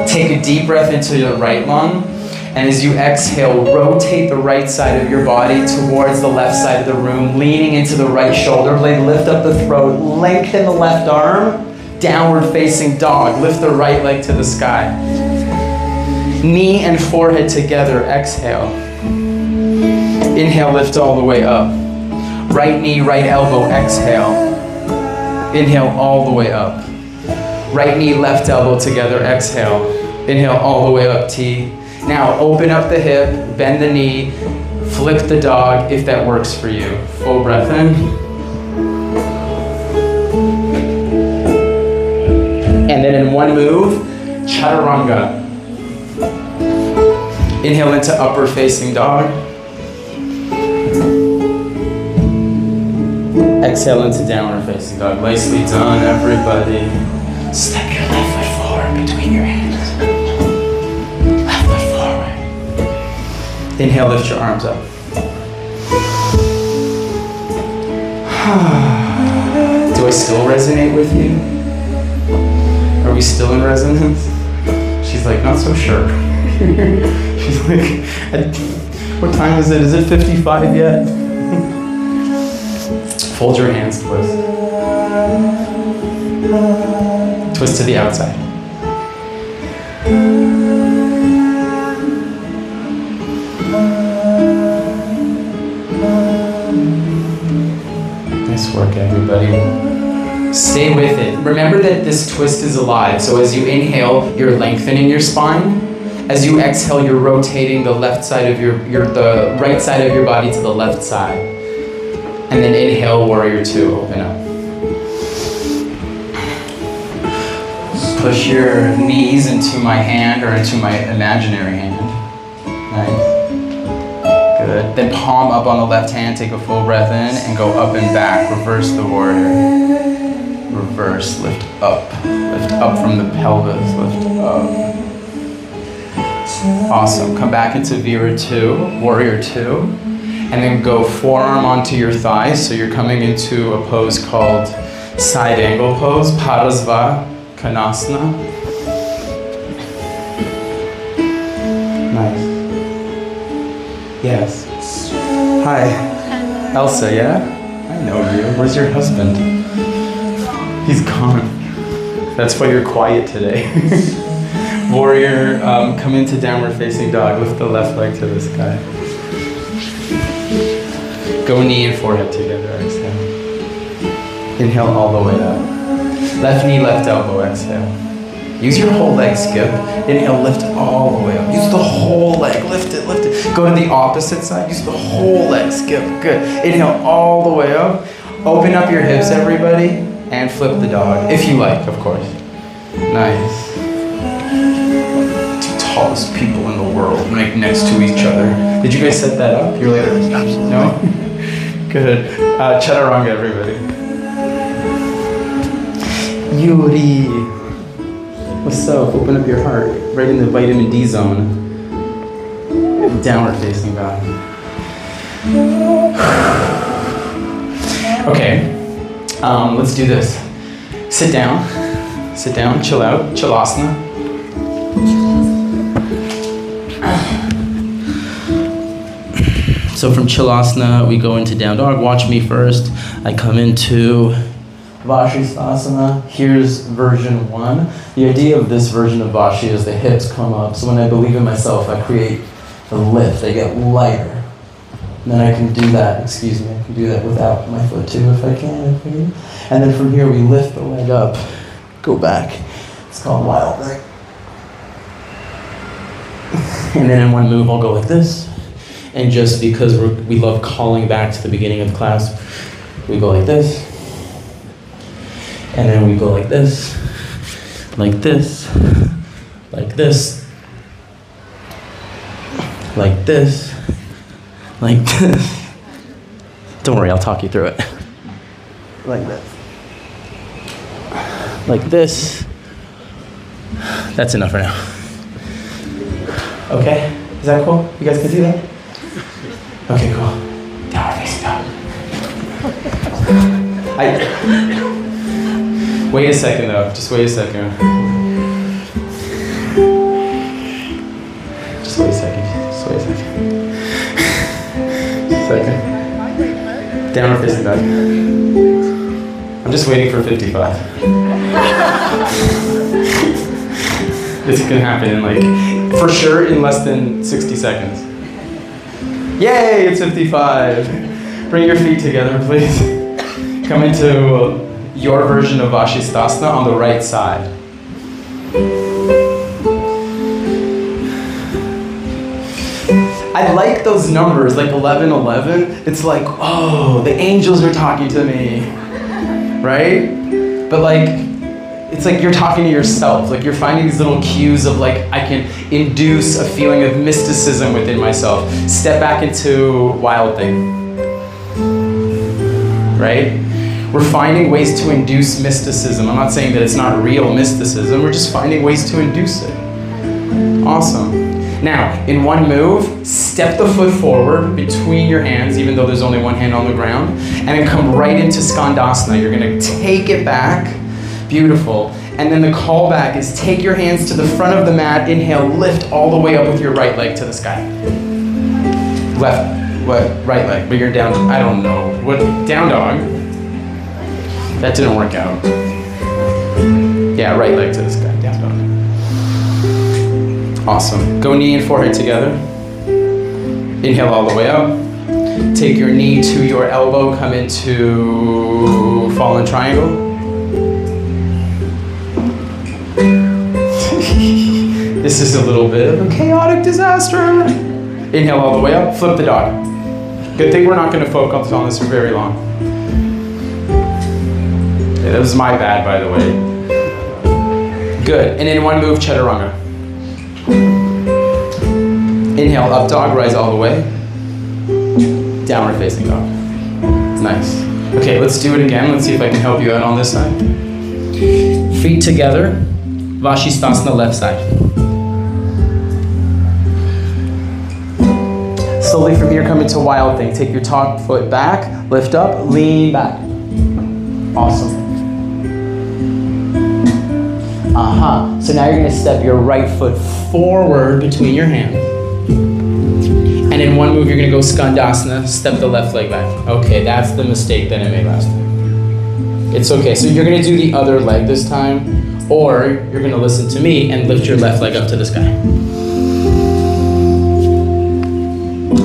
Take a deep breath into your right lung, and as you exhale, rotate the right side of your body towards the left side of the room, leaning into the right shoulder blade, lift up the throat, lengthen the left arm, downward facing dog, lift the right leg to the sky. Knee and forehead together, exhale. Inhale, lift all the way up. Right knee, right elbow, exhale. Inhale all the way up. Right knee, left elbow together, exhale. Inhale all the way up, T. Now open up the hip, bend the knee, flip the dog if that works for you. Full breath in. And then in one move, Chaturanga. Inhale into Upward Facing Dog. Exhale into Downward Facing Dog. Nicely done, everybody. Step your left foot forward between your hands. Inhale, lift your arms up. Do I still resonate with you? Are we still in resonance? She's like, not so sure. She's like, what time is it? Is it fifty-five yet? Fold your hands, twist. Twist to the outside. Work, everybody. Stay with it. Remember that this twist is alive. So as you inhale, you're lengthening your spine. As you exhale, you're rotating the left side of your, your the right side of your body to the left side. And then inhale, Warrior two, open up. Push your knees into my hand or into my imaginary hand. Nice. Good. Then palm up on the left hand, take a full breath in, and go up and back. Reverse the warrior. Reverse, lift up. Lift up from the pelvis, lift up. Awesome. Come back into Vira two, Warrior two, and then go forearm onto your thigh. So you're coming into a pose called side angle pose, Parasva Konasana. Nice. Yes. Hi. Elsa, yeah? I know you. Where's your husband? He's gone. That's why you're quiet today. Warrior, um, come into Downward Facing Dog. Lift the left leg to the sky. Go knee and forehead together, exhale. Inhale all the way up. Left knee, left elbow, exhale. Use your whole leg, skip. Inhale, lift all the way up. Use the whole leg, lift it, lift it. Go to the opposite side, use the whole leg, skip. Good. Inhale all the way up. Open up your hips, everybody, and flip the dog, if you like, of course. Nice. Tallest people in the world, like next to each other. Did you guys set that up? You're later? Absolutely. No? Good. Uh, Chaturanga, everybody. Yuri. What's up? Open up your heart. Right in the vitamin D zone. Downward facing dog. Okay. Um, let's do this. Sit down. Sit down. Chill out. Chalasana. So from Chalasana, we go into Down Dog. Watch me first. I come into Vashistasana. Here's version one. The idea of this version of Vashi is the hips come up. So when I believe in myself, I create a lift. I get lighter. And then I can do that, excuse me, I can do that without my foot too if I can. If I can. And then from here, we lift the leg up, go back. It's called wild back. And then in one move, I'll go like this. And just because we're, we love calling back to the beginning of class, we go like this, and then we go like this, like this, like this, like this, like this. Don't worry, I'll talk you through it. Like this. Like this. That's enough for now. Okay, is that cool? You guys can do that? Okay, cool. Downward facing dog. I wait a second though. Just wait a second. Just wait a second. Just wait a second. Just a second. Downward facing dog. I'm just waiting for fifty-five. This can happen in like for sure in less than sixty seconds. Yay, it's fifty-five. Bring your feet together, please. Come into your version of Vashistasana on the right side. I like those numbers, like eleven eleven. It's like, oh, the angels are talking to me, right? But like, it's like you're talking to yourself, like you're finding these little cues of like, I can induce a feeling of mysticism within myself. Step back into wild thing, right? We're finding ways to induce mysticism. I'm not saying that it's not real mysticism, we're just finding ways to induce it. Awesome. Now, in one move, step the foot forward between your hands, even though there's only one hand on the ground, and then come right into Skandasana. You're gonna take it back. Beautiful. And then the callback is take your hands to the front of the mat, inhale, lift all the way up with your right leg to the sky. Left, what, right leg, but you're down, I don't know. What, down dog? That didn't work out. Yeah, right leg to the sky, down dog. Awesome. Go knee and forehead together. Inhale all the way up. Take your knee to your elbow, come into Fallen Triangle. This is a little bit of a chaotic disaster. Inhale all the way up, flip the dog. Good thing we're not gonna focus on this for very long. Yeah, that was my bad, by the way. Good, and in one move, Chaturanga. Inhale, up dog, rise all the way. Downward facing dog. Nice. Okay, let's do it again. Let's see if I can help you out on this side. Feet together, Vashistasana left side. slowly from here, come into Wild Thing. Take your top foot back, lift up, lean back. Awesome. Uh-huh. So now you're gonna step your right foot forward between your hands. And in one move, you're gonna go Skandasana, step the left leg back. Okay, that's the mistake that I made last time. It's okay, so you're gonna do the other leg this time, or you're gonna listen to me and lift your left leg up to the sky.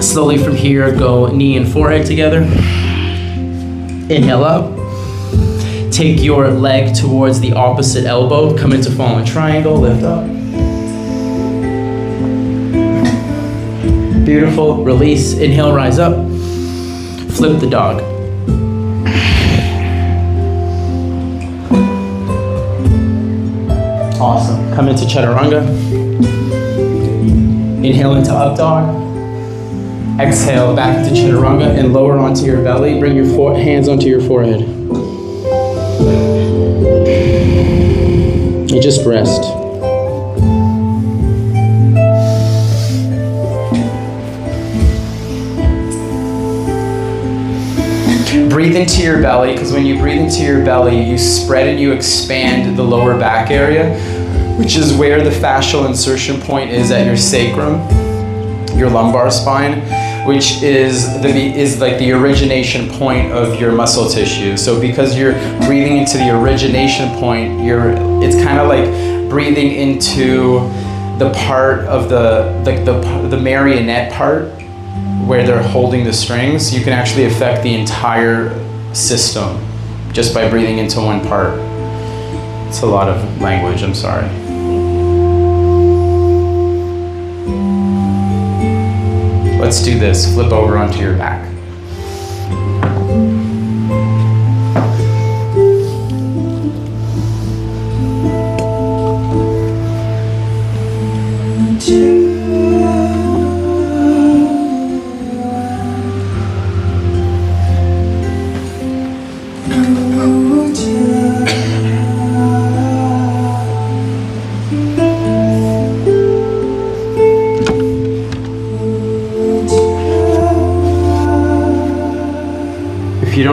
Slowly from here, go knee and forehead together. Inhale up. Take your leg towards the opposite elbow, come into Fallen Triangle, lift up. Beautiful, release, inhale, rise up. Flip the dog. Awesome, come into Chaturanga. Inhale into Up Dog. Exhale, back to Chaturanga and lower onto your belly. Bring your fore- hands onto your forehead. You just rest. Breathe into your belly, because when you breathe into your belly, you spread and you expand the lower back area, which is where the fascial insertion point is at your sacrum, your lumbar spine, which is the is like the origination point of your muscle tissue. So because you're breathing into the origination point, you're it's kind of like breathing into the part of the like the, the marionette part where they're holding the strings. You can actually affect the entire system just by breathing into one part. It's a lot of language, I'm sorry. Let's do this, flip over onto your back.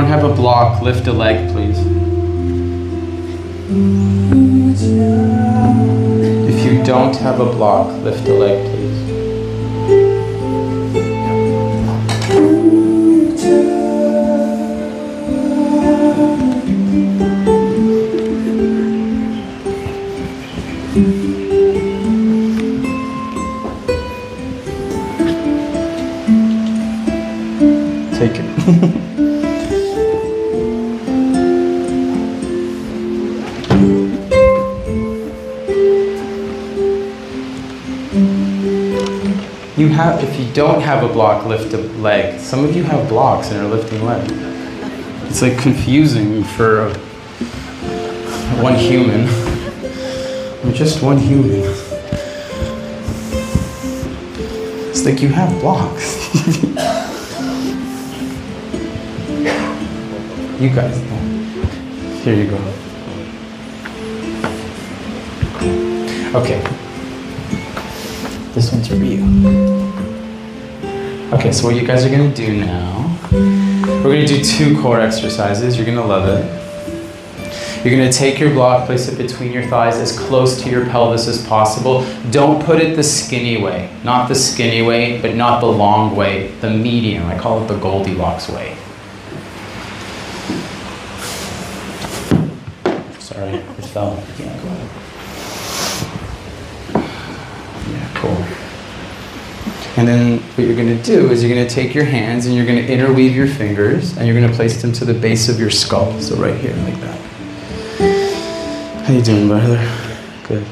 Have a block, lift a leg, please. If you don't have a block, lift a leg, please. Take it. If you don't have a block, lift a leg. Some of you have blocks and are lifting legs. It's like confusing for one human. I'm just one human. It's like you have blocks. You guys don't. Here you go. Okay. This one's for you. Okay, so what you guys are gonna do now, we're gonna do two core exercises. You're gonna love it. You're gonna take your block, place it between your thighs as close to your pelvis as possible. Don't put it the skinny way. Not the skinny way, but not the long way, the medium. I call it the Goldilocks way. Sorry, it fell. Yeah, go ahead. Yeah, cool. And then what you're gonna do is you're gonna take your hands and you're gonna interweave your fingers and you're gonna place them to the base of your skull. So right here, like that. How you doing, brother? Good.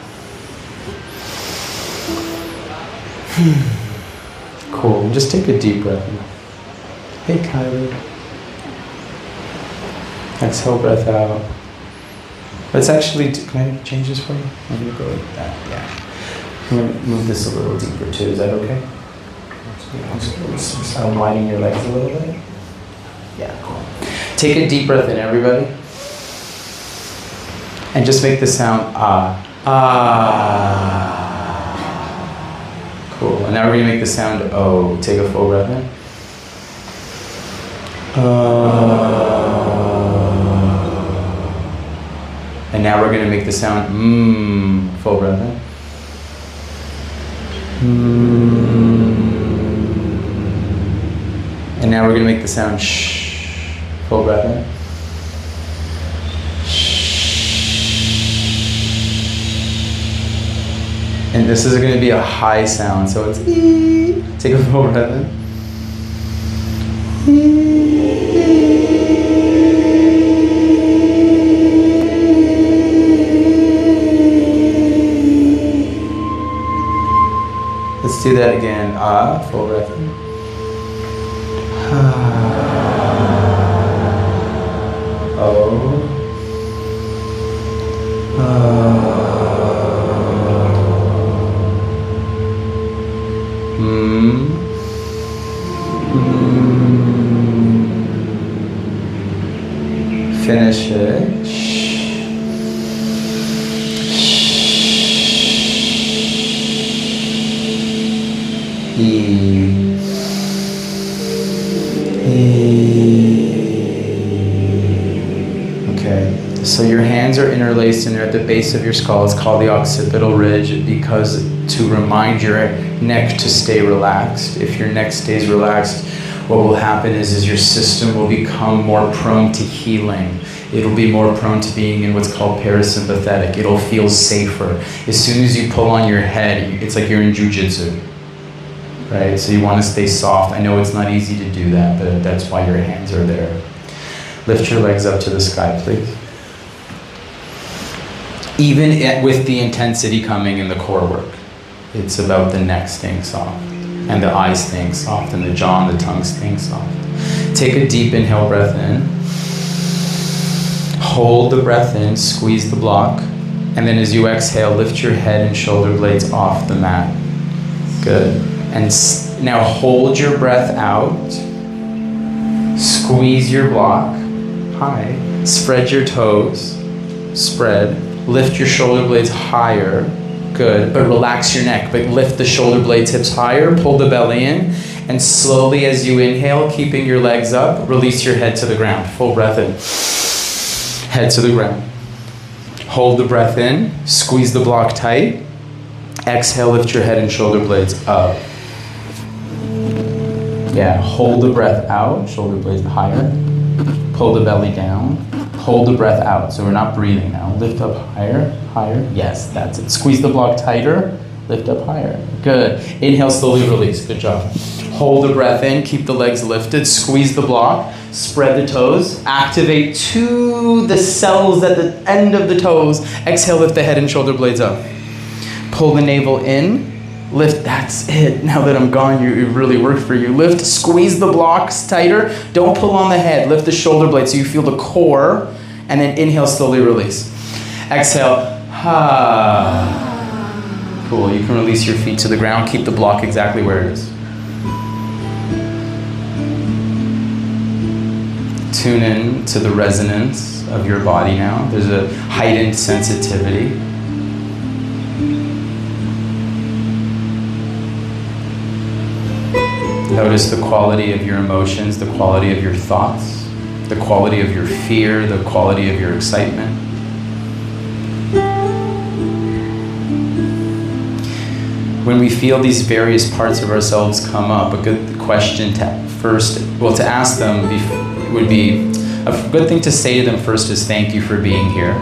Cool, just take a deep breath. Hey, Kylie. Exhale, breath out. Let's actually, do, can I change this for you? I'm gonna go like that, yeah. I'm going to move this a little deeper too, is that okay? I'm widening your legs a little bit. Yeah, cool. Take a deep breath in, everybody. And just make the sound, ah, ah. Cool, and now however you make the sound O, take a full breath in. Uh, and now we're going to make the sound mmm, full breath in. Mm. And now we're going to make the sound shh, full breath in. Shh. And this is going to be a high sound, so it's ee. Take a full breath in. Let's do that again. Ah, full breath in. Ah. Oh. Ah. Hmm. Finish it. Shh. E. E. Okay. So your hands are interlaced and they're at the base of your skull. It's called the occipital ridge because to remind your neck to stay relaxed. If your neck stays relaxed, what will happen is, is your system will become more prone to healing. It'll be more prone to being in what's called parasympathetic. It'll feel safer. As soon as you pull on your head, it's like you're in jujitsu, right? So you want to stay soft. I know it's not easy to do that, but that's why your hands are there. Lift your legs up to the sky, please. Even at, with the intensity coming in the core work, it's about the neck staying soft, and the eyes staying soft, and the jaw and the tongue staying soft. Take a deep inhale breath in. Hold the breath in, squeeze the block, and then as you exhale, lift your head and shoulder blades off the mat. Good. And now hold your breath out, squeeze your block, high, spread your toes, spread, lift your shoulder blades higher, good, but relax your neck, but lift the shoulder blade tips higher, pull the belly in, and slowly as you inhale, keeping your legs up, release your head to the ground. Full breath in, head to the ground. Hold the breath in, squeeze the block tight, exhale, lift your head and shoulder blades up. Yeah, hold the breath out, shoulder blades higher, pull the belly down, hold the breath out, so we're not breathing now. Lift up higher, higher, yes, that's it. Squeeze the block tighter, lift up higher, good. Inhale, slowly release, good job. Hold the breath in, keep the legs lifted, squeeze the block, spread the toes, activate to the cells at the end of the toes, exhale, lift the head and shoulder blades up. Pull the navel in, lift, that's it. Now that I'm gone, you, it really worked for you. Lift, squeeze the blocks tighter, don't pull on the head, lift the shoulder blades so you feel the core, and then inhale, slowly release. Exhale, ha. Cool, you can release your feet to the ground, keep the block exactly where it is. Tune in to the resonance of your body now. There's a heightened sensitivity. Notice the quality of your emotions, the quality of your thoughts, the quality of your fear, the quality of your excitement. When we feel these various parts of ourselves come up, a good question to first, well, to ask them would be, a good thing to say to them first is thank you for being here.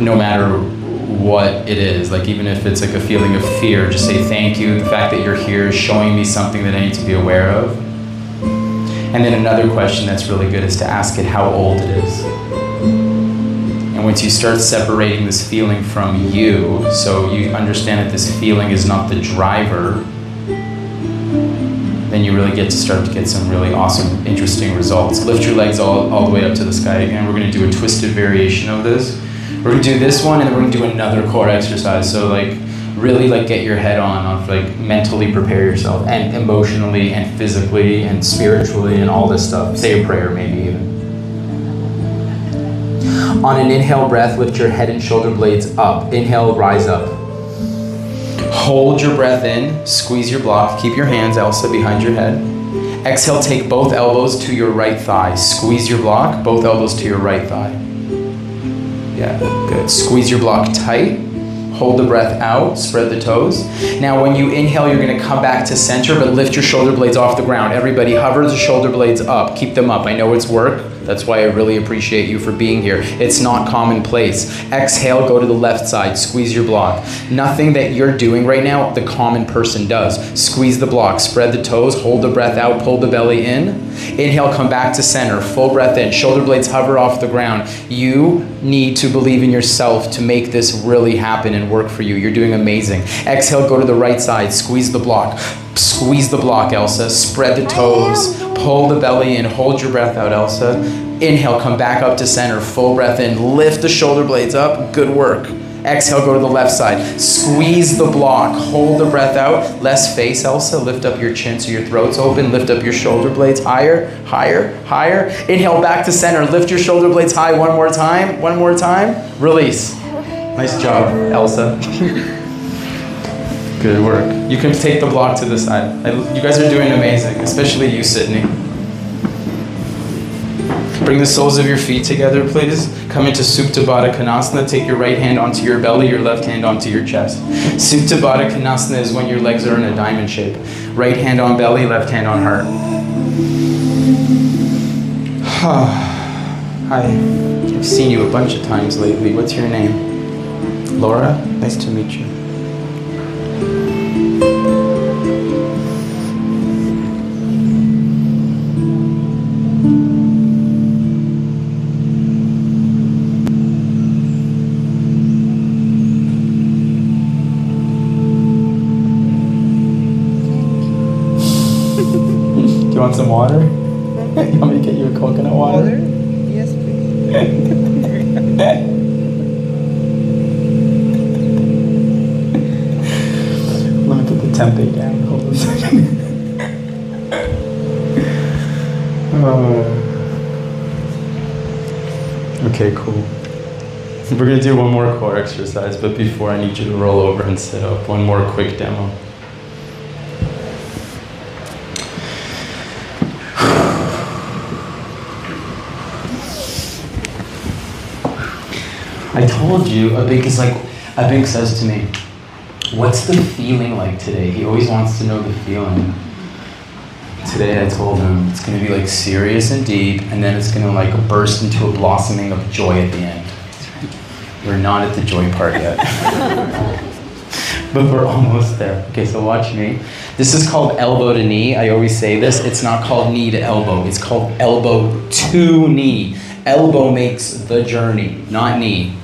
No matter what it is, like even if it's like a feeling of fear, just say thank you. The fact that you're here is showing me something that I need to be aware of. And then another question that's really good is to ask it how old it is. And once you start separating this feeling from you, so you understand that this feeling is not the driver, then you really get to start to get some really awesome, interesting results. Lift your legs all, all the way up to the sky again. We're gonna do a twisted variation of this. We're gonna do this one and then we're gonna do another core exercise. So like really like get your head on, on like mentally prepare yourself and emotionally and physically and spiritually and all this stuff. Say a prayer maybe even. On an inhale breath, lift your head and shoulder blades up. Inhale, rise up. Hold your breath in, squeeze your block, keep your hands Elsa behind your head. Exhale, take both elbows to your right thigh. Squeeze your block, both elbows to your right thigh. Yeah, good. Squeeze your block tight. Hold the breath out, spread the toes. Now when you inhale, you're gonna come back to center, but lift your shoulder blades off the ground. Everybody hover the shoulder blades up, keep them up. I know it's work, that's why I really appreciate you for being here. It's not commonplace. Exhale, go to the left side, squeeze your block. Nothing that you're doing right now, the common person does. Squeeze the block, spread the toes, hold the breath out, pull the belly in. Inhale, come back to center, full breath in, shoulder blades hover off the ground. You need to believe in yourself to make this really happen and work for you. You're doing amazing. Exhale, go to the right side, squeeze the block. Squeeze the block, Elsa. Spread the toes, pull the belly in, hold your breath out, Elsa. Inhale, come back up to center, full breath in, lift the shoulder blades up, good work. Exhale, go to the left side, squeeze the block, hold the breath out, less face, Elsa. Lift up your chin so your throat's open, lift up your shoulder blades higher, higher, higher. Inhale, back to center, lift your shoulder blades high one more time, one more time, release. Nice job, Elsa. Good work. You can take the block to the side. I, you guys are doing amazing, especially you, Sydney. Bring the soles of your feet together, please. Come into Supta Baddha Konasana. Take your right hand onto your belly, your left hand onto your chest. Supta Baddha Konasana is when your legs are in a diamond shape. Right hand on belly, left hand on heart. Hi. I've seen you a bunch of times lately. What's your name? Laura? Nice to meet you. Want some water? You want me to get you a coconut water? water? Yes, please. Let me put the tempeh down. Hold on a second. uh, okay, cool. We're going to do one more core exercise, but before I need you to roll over and sit up. One more quick demo. I told you, Abink is like, Abink says to me, what's the feeling like today? He always wants to know the feeling. Today I told him it's gonna be like serious and deep, and then it's gonna like burst into a blossoming of joy at the end. We're not at the joy part yet. But we're almost there. Okay, so watch me. This is called elbow to knee. I always say this, it's not called knee to elbow, it's called elbow to knee. Elbow makes the journey, not knee.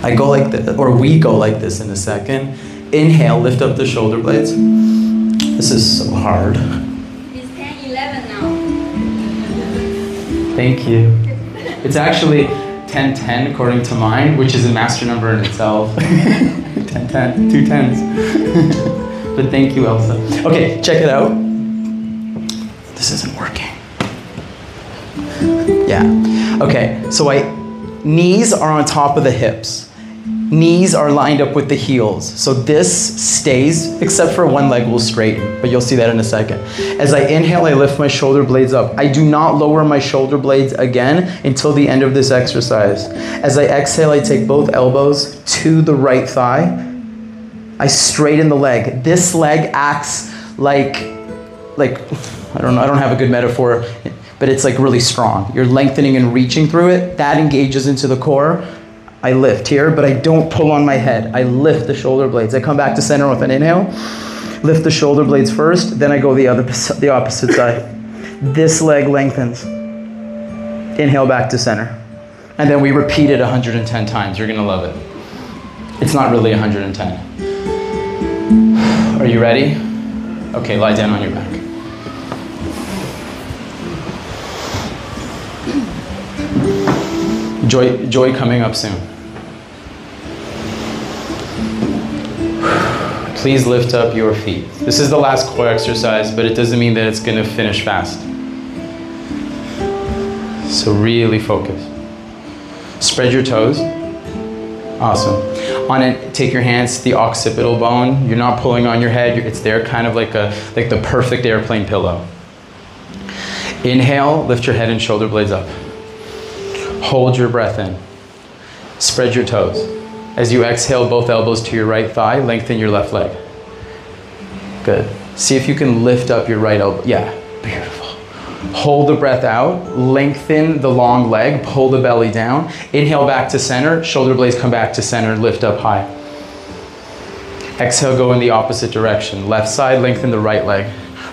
I go like this, or we go like this in a second. Inhale, lift up the shoulder blades. This is so hard. It's ten eleven now. Thank you. It's actually ten ten according to mine, which is a master number in itself. ten ten, two tens. But thank you, Elsa. Okay, check it out. This isn't working. Yeah. Okay, so I, knees are on top of the hips. Knees are lined up with the heels. So this stays, except for one leg will straighten, but you'll see that in a second. As I inhale, I lift my shoulder blades up. I do not lower my shoulder blades again until the end of this exercise. As I exhale, I take both elbows to the right thigh. I straighten the leg. This leg acts like, like, I don't know, I don't have a good metaphor, but it's like really strong. You're lengthening and reaching through it. That engages into the core. I lift here, but I don't pull on my head. I lift the shoulder blades. I come back to center with an inhale. Lift the shoulder blades first, then I go the other, the opposite side. This leg lengthens. Inhale back to center. And then we repeat it one hundred ten times. You're gonna love it. It's not really one hundred ten. Are you ready? Okay, lie down on your back. Joy, joy coming up soon. Please lift up your feet. This is the last core exercise, but it doesn't mean that it's gonna finish fast. So really focus. Spread your toes. Awesome. on it, take your hands to the occipital bone. You're not pulling on your head. It's there kind of like a like the perfect airplane pillow. Inhale, lift your head and shoulder blades up. Hold your breath in. Spread your toes. As you exhale, both elbows to your right thigh, lengthen your left leg. Good. See if you can lift up your right elbow. Yeah, beautiful. Hold the breath out, lengthen the long leg, pull the belly down. Inhale back to center, shoulder blades come back to center, lift up high. Exhale, go in the opposite direction. Left side, lengthen the right leg.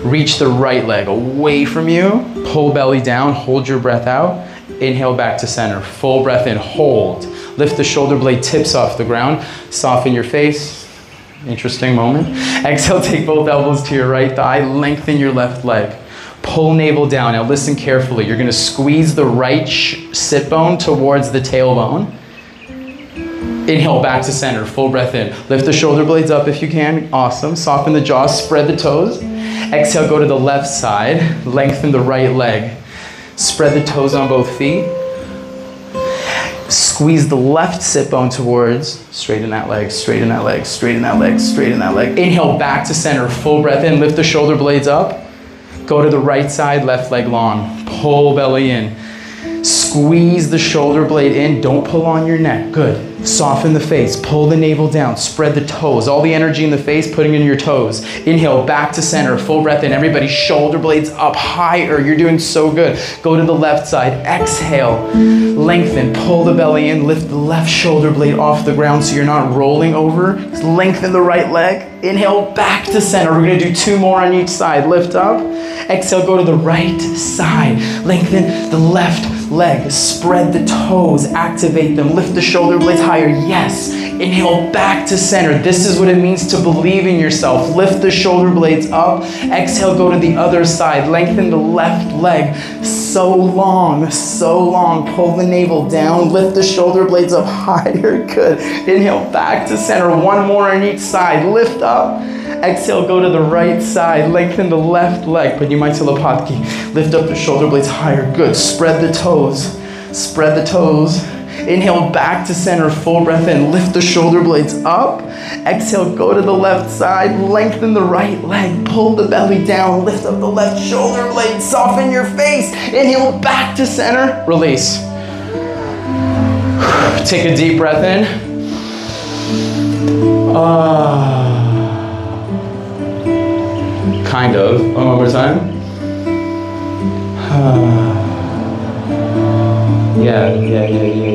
Reach the right leg away from you, pull belly down, hold your breath out. Inhale back to center, full breath in, hold. Lift the shoulder blade tips off the ground, soften your face. Interesting moment. Exhale, take both elbows to your right thigh, lengthen your left leg. Pull navel down. Now listen carefully. You're going to squeeze the right sit bone towards the tailbone. Inhale back to center, full breath in. Lift the shoulder blades up if you can. Awesome. Soften the jaw, spread the toes. Exhale, go to the left side, lengthen the right leg. Spread the toes on both feet. Squeeze the left sit bone towards, straighten that leg, straighten that leg, straighten that leg, straighten that leg. Inhale back to center, full breath in. Lift the shoulder blades up. Go to the right side, left leg long. Pull belly in. Squeeze the shoulder blade in. Don't pull on your neck. Good. Soften the face. Pull the navel down. Spread the toes. All the energy in the face, putting in your toes. Inhale, back to center. Full breath in. Everybody, shoulder blades up higher. You're doing so good. Go to the left side. Exhale. Lengthen. Pull the belly in. Lift the left shoulder blade off the ground so you're not rolling over. Just lengthen the right leg. Inhale, back to center. We're gonna do two more on each side. Lift up. Exhale, go to the right side. Lengthen the left leg. Spread the toes. Activate them. Lift the shoulder blades higher. Yes. Inhale, back to center. This is what it means to believe in yourself. Lift the shoulder blades up. Exhale, go to the other side. Lengthen the left leg. So long, so long. Pull the navel down. Lift the shoulder blades up higher. Good. Inhale, back to center. One more on each side. Lift up. Up. Exhale, go to the right side, lengthen the left leg, Padma Lopatki. Lift up the shoulder blades higher, good. Spread the toes, spread the toes. Inhale, back to center, full breath in. Lift the shoulder blades up. Exhale, go to the left side, lengthen the right leg, pull the belly down, lift up the left shoulder blade, soften your face. Inhale, back to center, release. Take a deep breath in. Ah. Kind of. One more time. Yeah, yeah, yeah, yeah, yeah,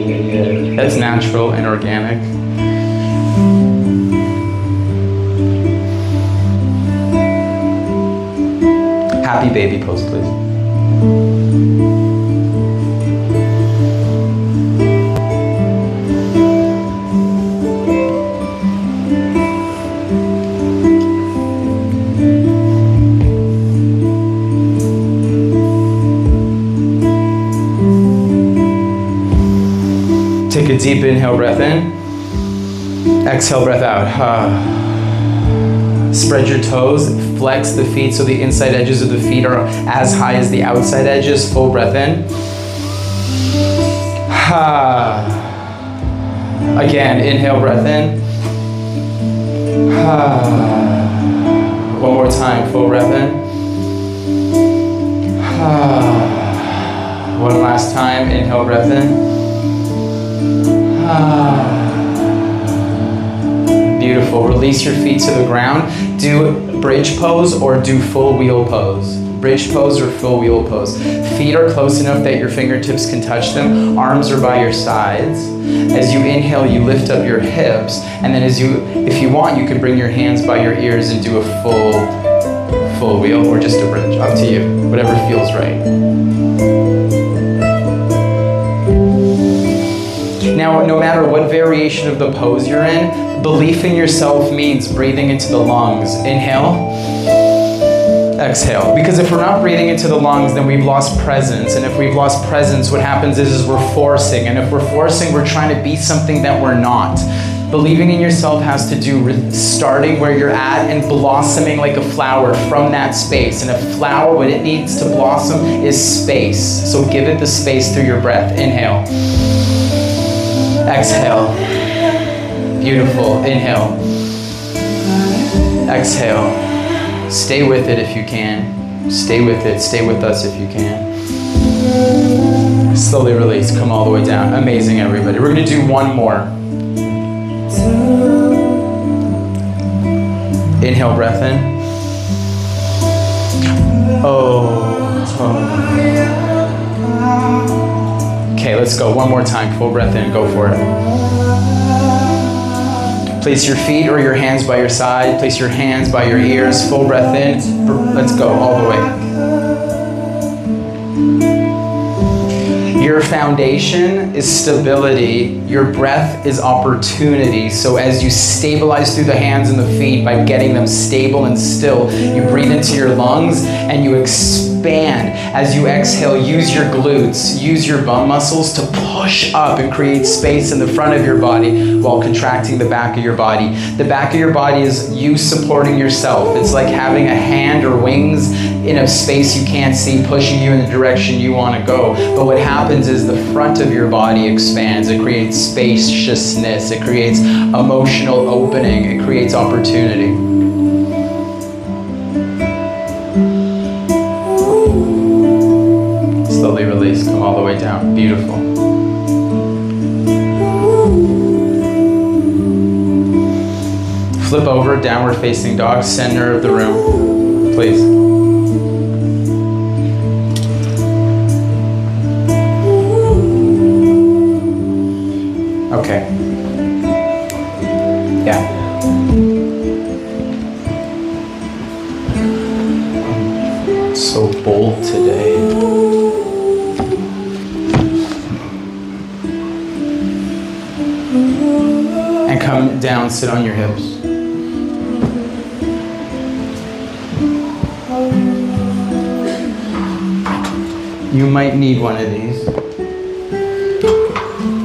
yeah. That's natural and organic. Happy baby pose, please. Take a deep inhale, breath in. Exhale, breath out. Uh, spread your toes, flex the feet so the inside edges of the feet are as high as the outside edges. Full breath in. Uh, again, inhale, breath in. Uh, one more time, full breath in. Uh, one last time, inhale, breath in. Ah. Beautiful. Release your feet to the ground. Do bridge pose or do full wheel pose. Bridge pose or full wheel pose. Feet are close enough that your fingertips can touch them. Arms are by your sides. As you inhale, you lift up your hips, and then as you, if you want, you can bring your hands by your ears and do a full, full wheel or just a bridge. Up to you. Whatever feels right. Now, no matter what variation of the pose you're in, belief in yourself means breathing into the lungs. Inhale, exhale. Because if we're not breathing into the lungs, then we've lost presence. And if we've lost presence, what happens is, is we're forcing. And if we're forcing, we're trying to be something that we're not. Believing in yourself has to do with starting where you're at and blossoming like a flower from that space. And a flower, what it needs to blossom is space. So give it the space through your breath. Inhale. Exhale. Beautiful. Inhale. Exhale. Stay with it if you can. Stay with it. Stay with us if you can. Slowly release. Come all the way down. Amazing, everybody. We're going to do one more. Inhale, breath in. Oh, oh. Okay, let's go. One more time. Full breath in. Go for it. Place your feet or your hands by your side. Place your hands by your ears. Full breath in. Let's go all the way. Your foundation is stability. Your breath is opportunity. So as you stabilize through the hands and the feet by getting them stable and still, you breathe into your lungs and you expand. As you exhale, use your glutes, use your bum muscles to push up and create space in the front of your body while contracting the back of your body. The back of your body is you supporting yourself. It's like having a hand or wings in a space you can't see, pushing you in the direction you want to go. But what happens is the front of your body expands. It creates spaciousness. It creates emotional opening. It creates opportunity. Come all the way down. Beautiful. Flip over, downward facing dog, center of the room, please. Okay. Yeah. I'm so bold today. Come down, sit on your hips. You might need one of these.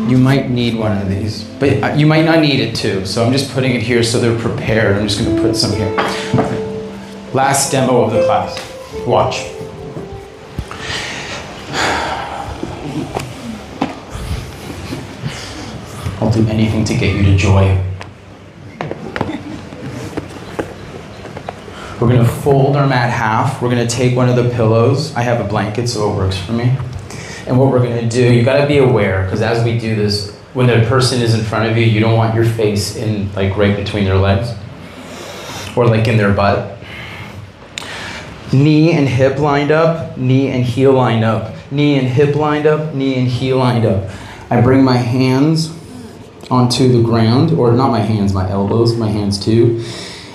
You might need one of these, but you might not need it too. So I'm just putting it here so they're prepared. I'm just gonna put some here. Last demo of the class. Watch. I'll do anything to get you to joy. We're gonna fold our mat half. We're gonna take one of the pillows. I have a blanket, so it works for me. And what we're gonna do, you gotta be aware, because as we do this, when the person is in front of you, you don't want your face in, like, right between their legs, or like in their butt. Knee and hip lined up, knee and heel lined up. Knee and hip lined up, knee and heel lined up. I bring my hands onto the ground, or not my hands, my elbows, my hands too.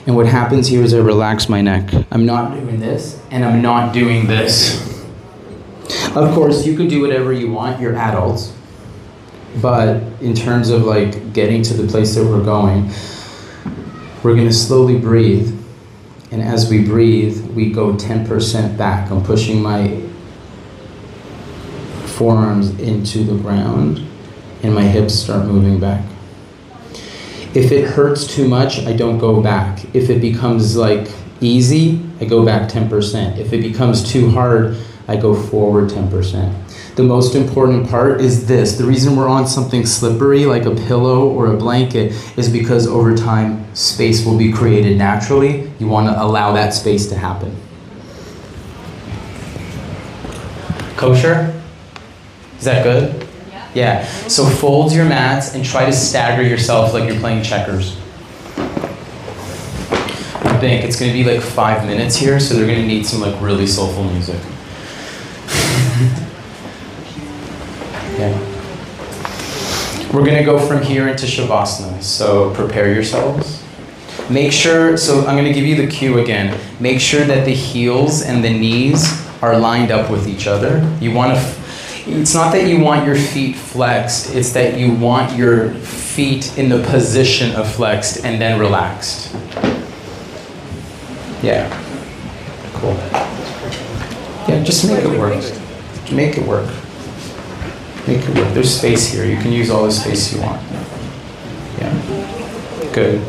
And what happens here is I relax my neck. I'm not doing this, and I'm not doing this. Of course, you can do whatever you want, you're adults. But in terms of like getting to the place that we're going, we're gonna slowly breathe. And as we breathe, we go ten percent back. I'm pushing my forearms into the ground, and my hips start moving back. If it hurts too much, I don't go back. If it becomes like easy, I go back ten percent. If it becomes too hard, I go forward ten percent. The most important part is this. The reason we're on something slippery like a pillow or a blanket is because over time, space will be created naturally. You want to allow that space to happen. Kosher? Is that good? Yeah, so fold your mats and try to stagger yourself like you're playing checkers. I think it's gonna be like five minutes here, so they're gonna need some like really soulful music. Yeah. We're gonna go from here into Shavasana, so prepare yourselves. Make sure, so I'm gonna give you the cue again. Make sure that the heels and the knees are lined up with each other. You wanna It's not that you want your feet flexed, it's that you want your feet in the position of flexed and then relaxed. Yeah. Cool. Yeah, just make it work. Make it work. Make it work. There's space here. You can use all the space you want. Yeah. Good.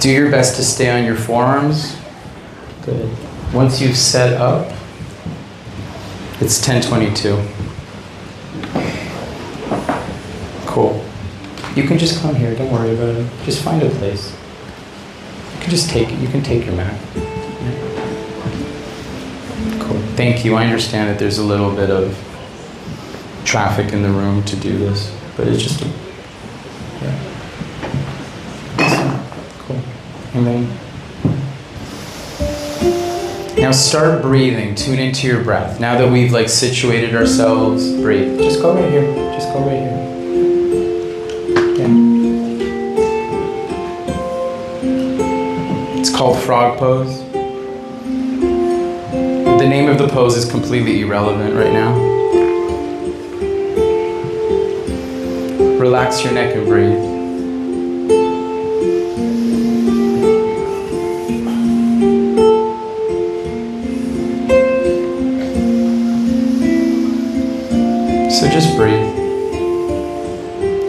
Do your best to stay on your forearms. Good. Once you've set up, it's ten twenty-two. Cool. You can just come here, don't worry about it. Just find a place. You can just take it, you can take your mat. Cool, thank you. I understand that there's a little bit of traffic in the room to do this, but it's just, a, yeah. Cool, and then, now start breathing, tune into your breath. Now that we've like situated ourselves, breathe. Just go right here, just go right here. Yeah. It's called frog pose. The name of the pose is completely irrelevant right now. Relax your neck and breathe. So just breathe.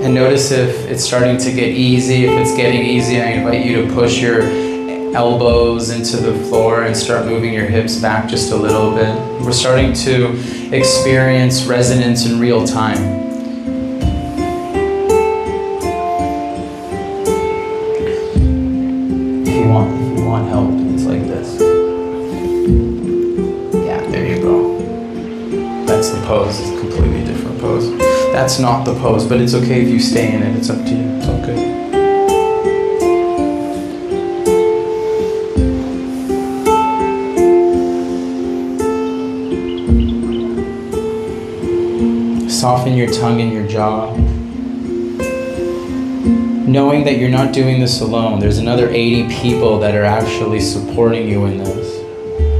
And notice if it's starting to get easy. If it's getting easy, I invite you to push your elbows into the floor and start moving your hips back just a little bit. We're starting to experience resonance in real time. If you want, if you want help, it's like this. Yeah, there you go. That's the pose. It's completely different. Pose. That's not the pose, but it's okay if you stay in it. It's up to you. It's all good. Soften your tongue and your jaw. Knowing that you're not doing this alone. There's another eighty people that are actually supporting you in this.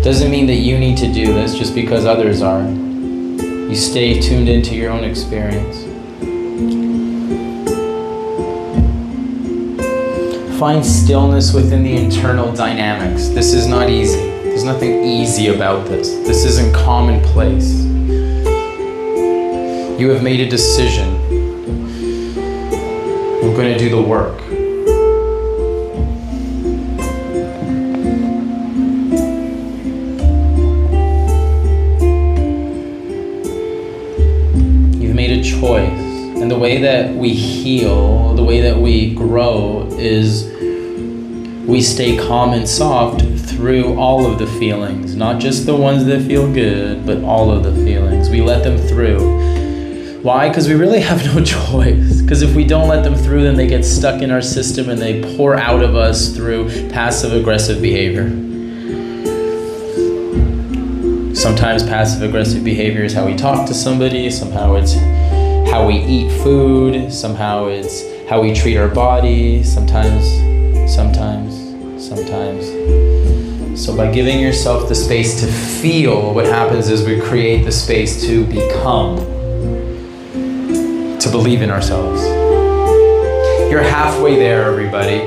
Doesn't mean that you need to do this just because others are. You stay tuned into your own experience. Find stillness within the internal dynamics. This is not easy. There's nothing easy about this. This isn't commonplace. You have made a decision. I'm going to do the work. Choice. And the way that we heal, the way that we grow is we stay calm and soft through all of the feelings, not just the ones that feel good, but all of the feelings. We let them through. Why? Because we really have no choice. Because if we don't let them through, then they get stuck in our system and they pour out of us through passive-aggressive behavior. Sometimes passive-aggressive behavior is how we talk to somebody, somehow it's how we eat food, somehow it's how we treat our body, sometimes, sometimes, sometimes. So by giving yourself the space to feel, what happens is we create the space to become, to believe in ourselves. You're halfway there, everybody.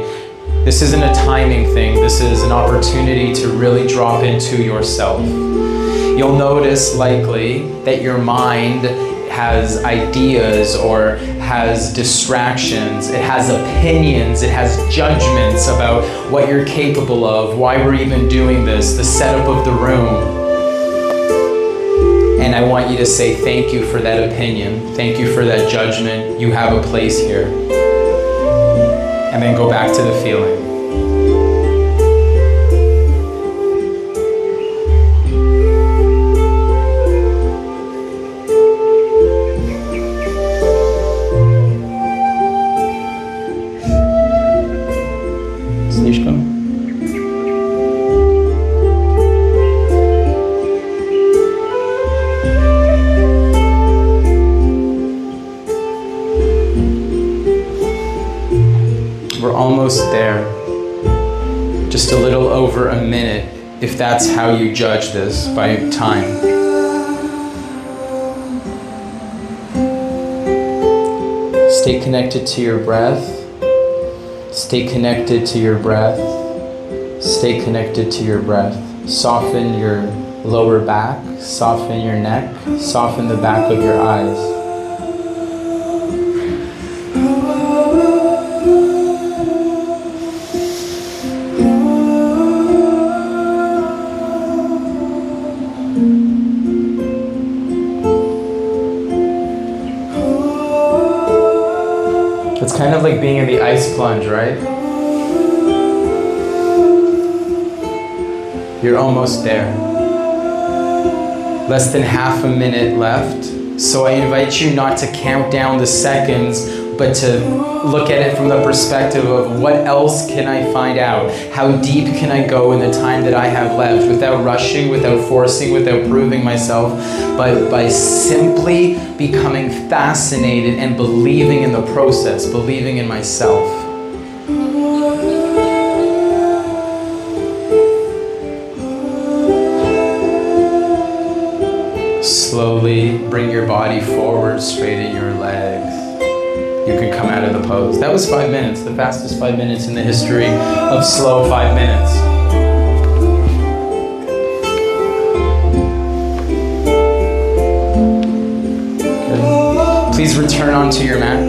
This isn't a timing thing. This is an opportunity to really drop into yourself. You'll notice likely that your mind has ideas or has distractions, it has opinions, it has judgments about what you're capable of, why we're even doing this, the setup of the room. And I want you to say thank you for that opinion, thank you for that judgment, you have a place here. And then go back to the feeling. There, just a little over a minute, if that's how you judge this by time. Stay connected to your breath, stay connected to your breath, stay connected to your breath. Soften your lower back, soften your neck, soften the back of your eyes. kind of like being in the ice plunge, right? You're almost there. Less than half a minute left. So I invite you not to count down the seconds, but to look at it from the perspective of what else can I find out? How deep can I go in the time that I have left without rushing, without forcing, without proving myself, but by simply becoming fascinated and believing in the process, believing in myself. Slowly bring your body forward, straighten your legs. You can come out of the pose. That was five minutes, the fastest five minutes in the history of slow five minutes. Good. Please return onto your mat.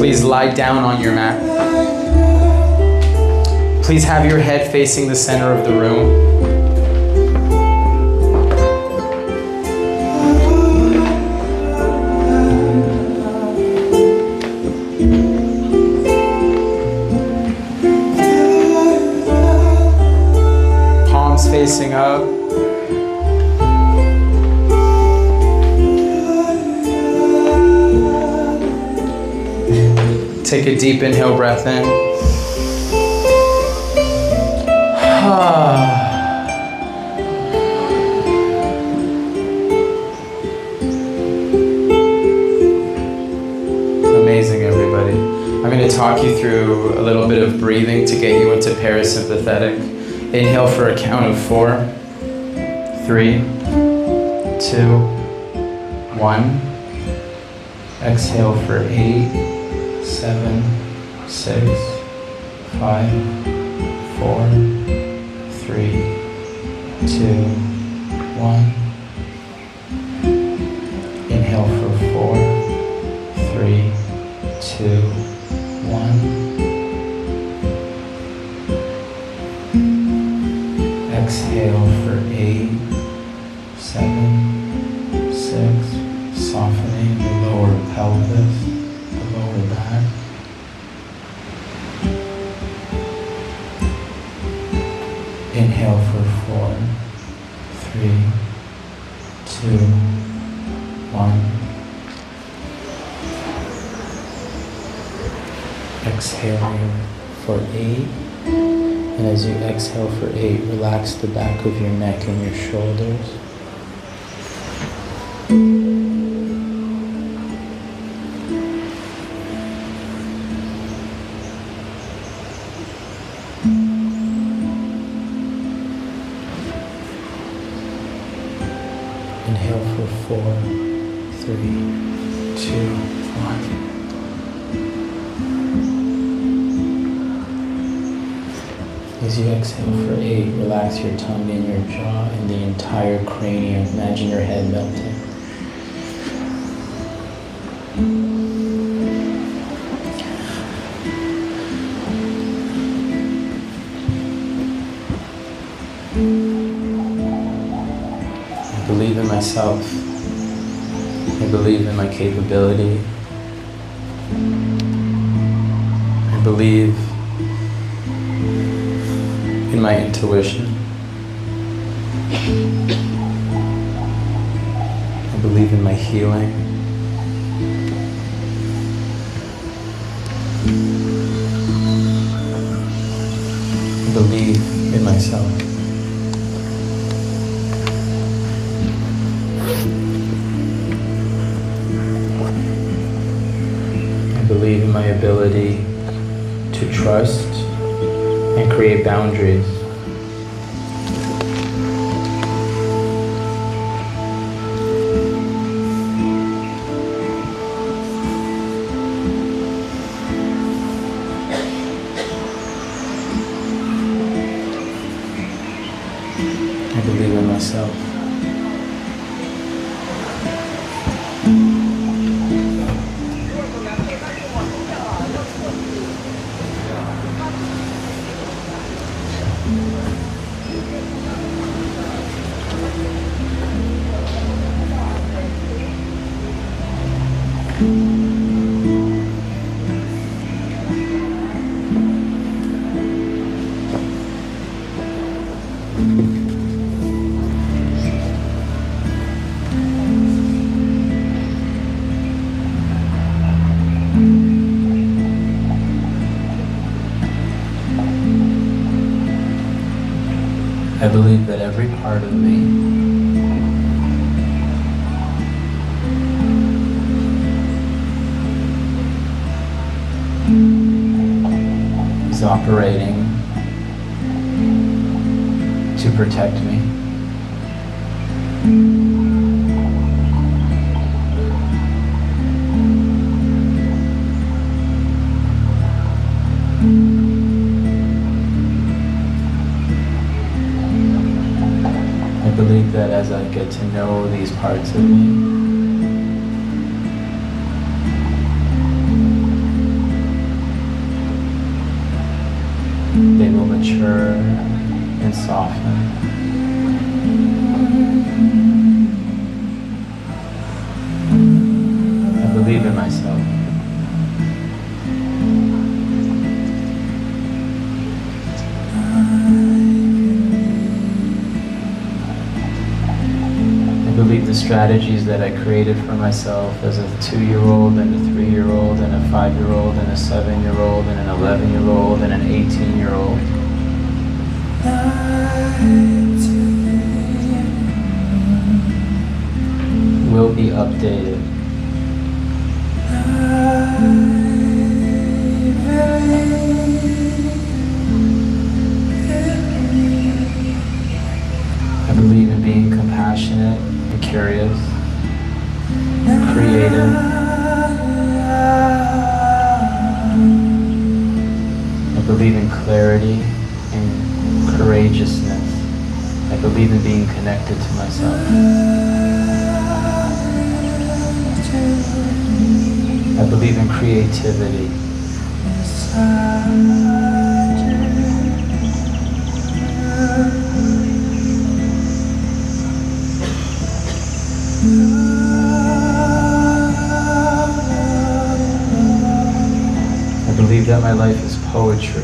Please lie down on your mat. Please have your head facing the center of the room. Facing up. Take a deep inhale, breath in. Amazing, everybody. I'm going to talk you through a little bit of breathing to get you into parasympathetic. Inhale for a count of four, three, two, one. Exhale for eight, seven, six, five, four, three, two, one. Inhale for four, three, two, one. Exhale for eight, seven, six, softening the lower pelvis, the lower back. Inhale for four, three, two, one. Exhale for eight. And as you exhale for eight, relax the back of your neck and your shoulders. Inhale for four, three, two, one. As you exhale for eight, relax your tongue and your jaw and the entire cranium. Imagine your head melting. I believe in myself. I believe in my capability. I believe in my intuition. I believe in my healing. I believe in myself. I believe in my ability to trust and create boundaries. I believe in myself. I I believe that every part of me is operating to protect me. I believe that as I get to know these parts of me, they will mature and soften. I believe in myself. I believe the strategies that I created for myself as a two-year-old and a three-year-old and a five-year-old and a seven-year-old and an eleven-year-old and an eighteen-year-old. Will be updated. I believe in being compassionate and curious, creative. I believe in clarity and courageousness. I believe in being connected to myself. I believe in creativity. I believe that my life is poetry,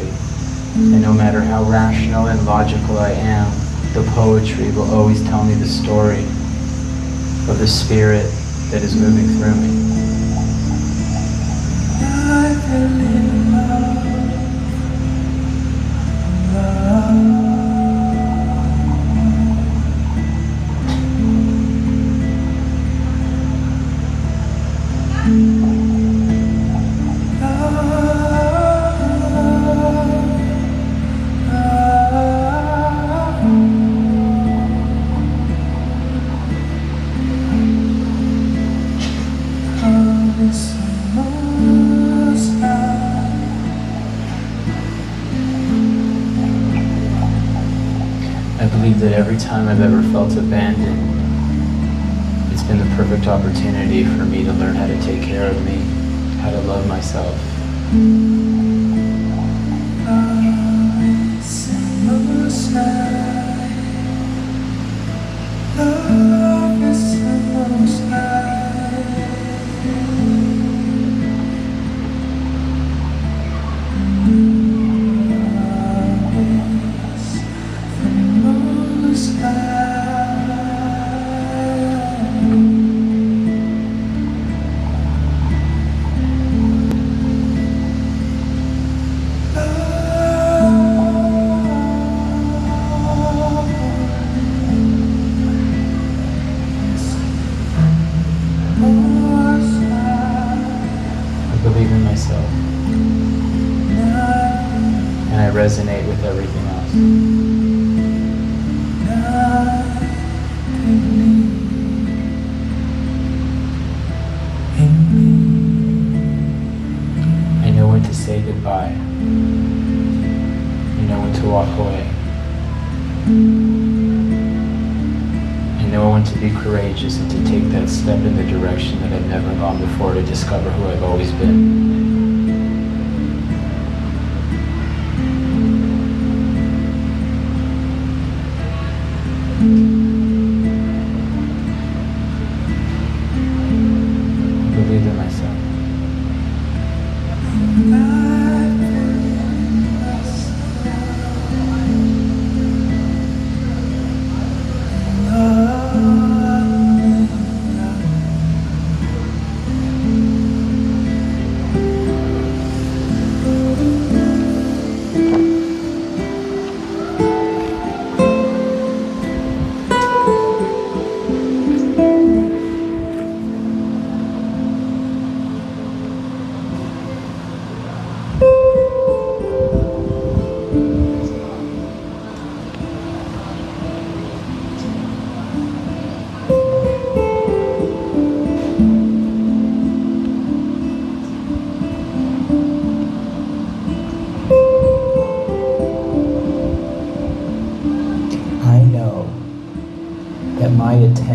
and no matter how rational and logical I am, the poetry will always tell me the story of the spirit that is moving through me. Time I've ever felt abandoned, it's been the perfect opportunity for me to learn how to take care of me, how to love myself. I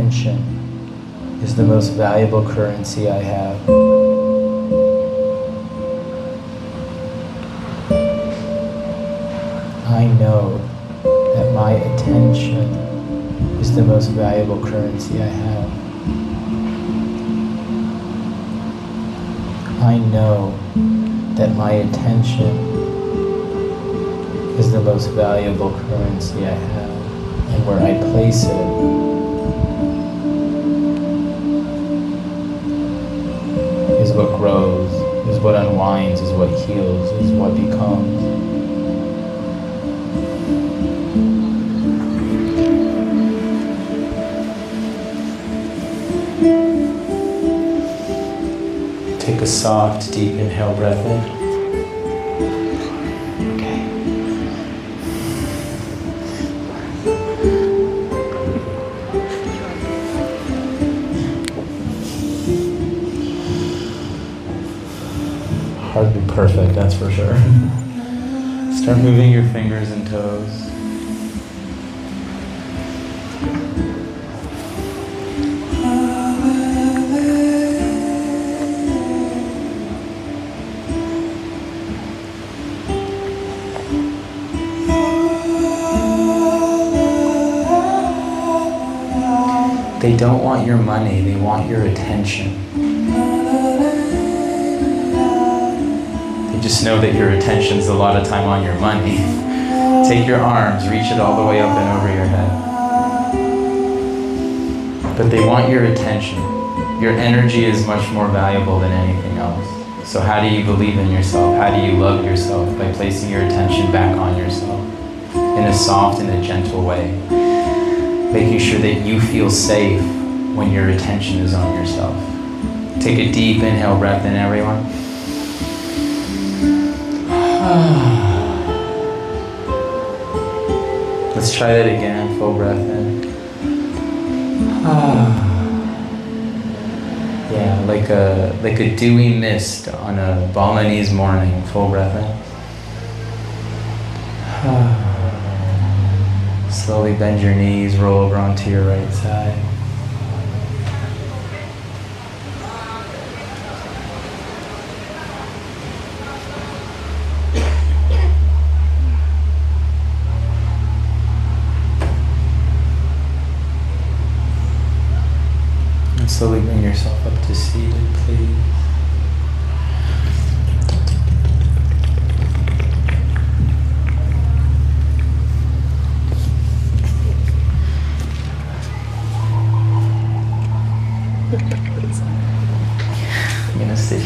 attention is the most valuable currency I have. I know that my attention is the most valuable currency I have. I know that my attention is the most valuable currency I have, and where I place it is what grows, is what unwinds, is what heals, is what becomes. Take a soft, deep inhale breath in. Okay. Hard to be perfect, that's for sure. Start moving your fingers and toes. They don't want your money, they want your attention. They just know that your attention's a lot of time on your money. Take your arms, reach it all the way up and over your head. But they want your attention. Your energy is much more valuable than anything else. So how do you believe in yourself? How do you love yourself? By placing your attention back on yourself in a soft and a gentle way. Making sure that you feel safe when your attention is on yourself. Take a deep inhale breath in, everyone. Let's try that again, full breath in. Yeah, like a, like a dewy mist on a Balinese morning, full breath in. Slowly bend your knees, roll over onto your right side. And slowly bring yourself up to seated, please.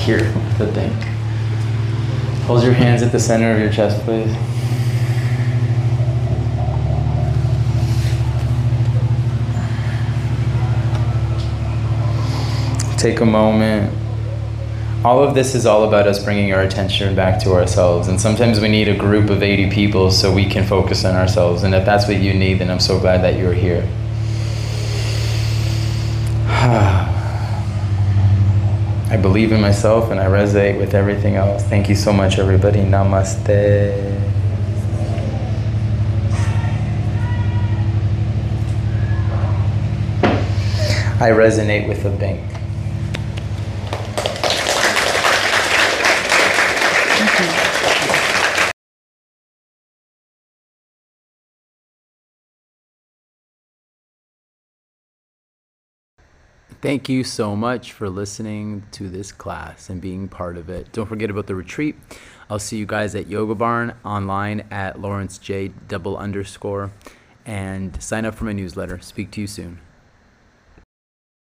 Here, the thing. Hold your hands at the center of your chest, please. Take a moment. All of this is all about us bringing our attention back to ourselves, and sometimes we need a group of eighty people so we can focus on ourselves, and if that's what you need, then I'm so glad that you're here. I believe in myself and I resonate with everything else. Thank you so much, everybody. Namaste. I resonate with Abink. Thank you so much for listening to this class and being part of it. Don't forget about the retreat. I'll see you guys at Yoga Barn, online at Lawrence J double underscore, and sign up for my newsletter. Speak to you soon.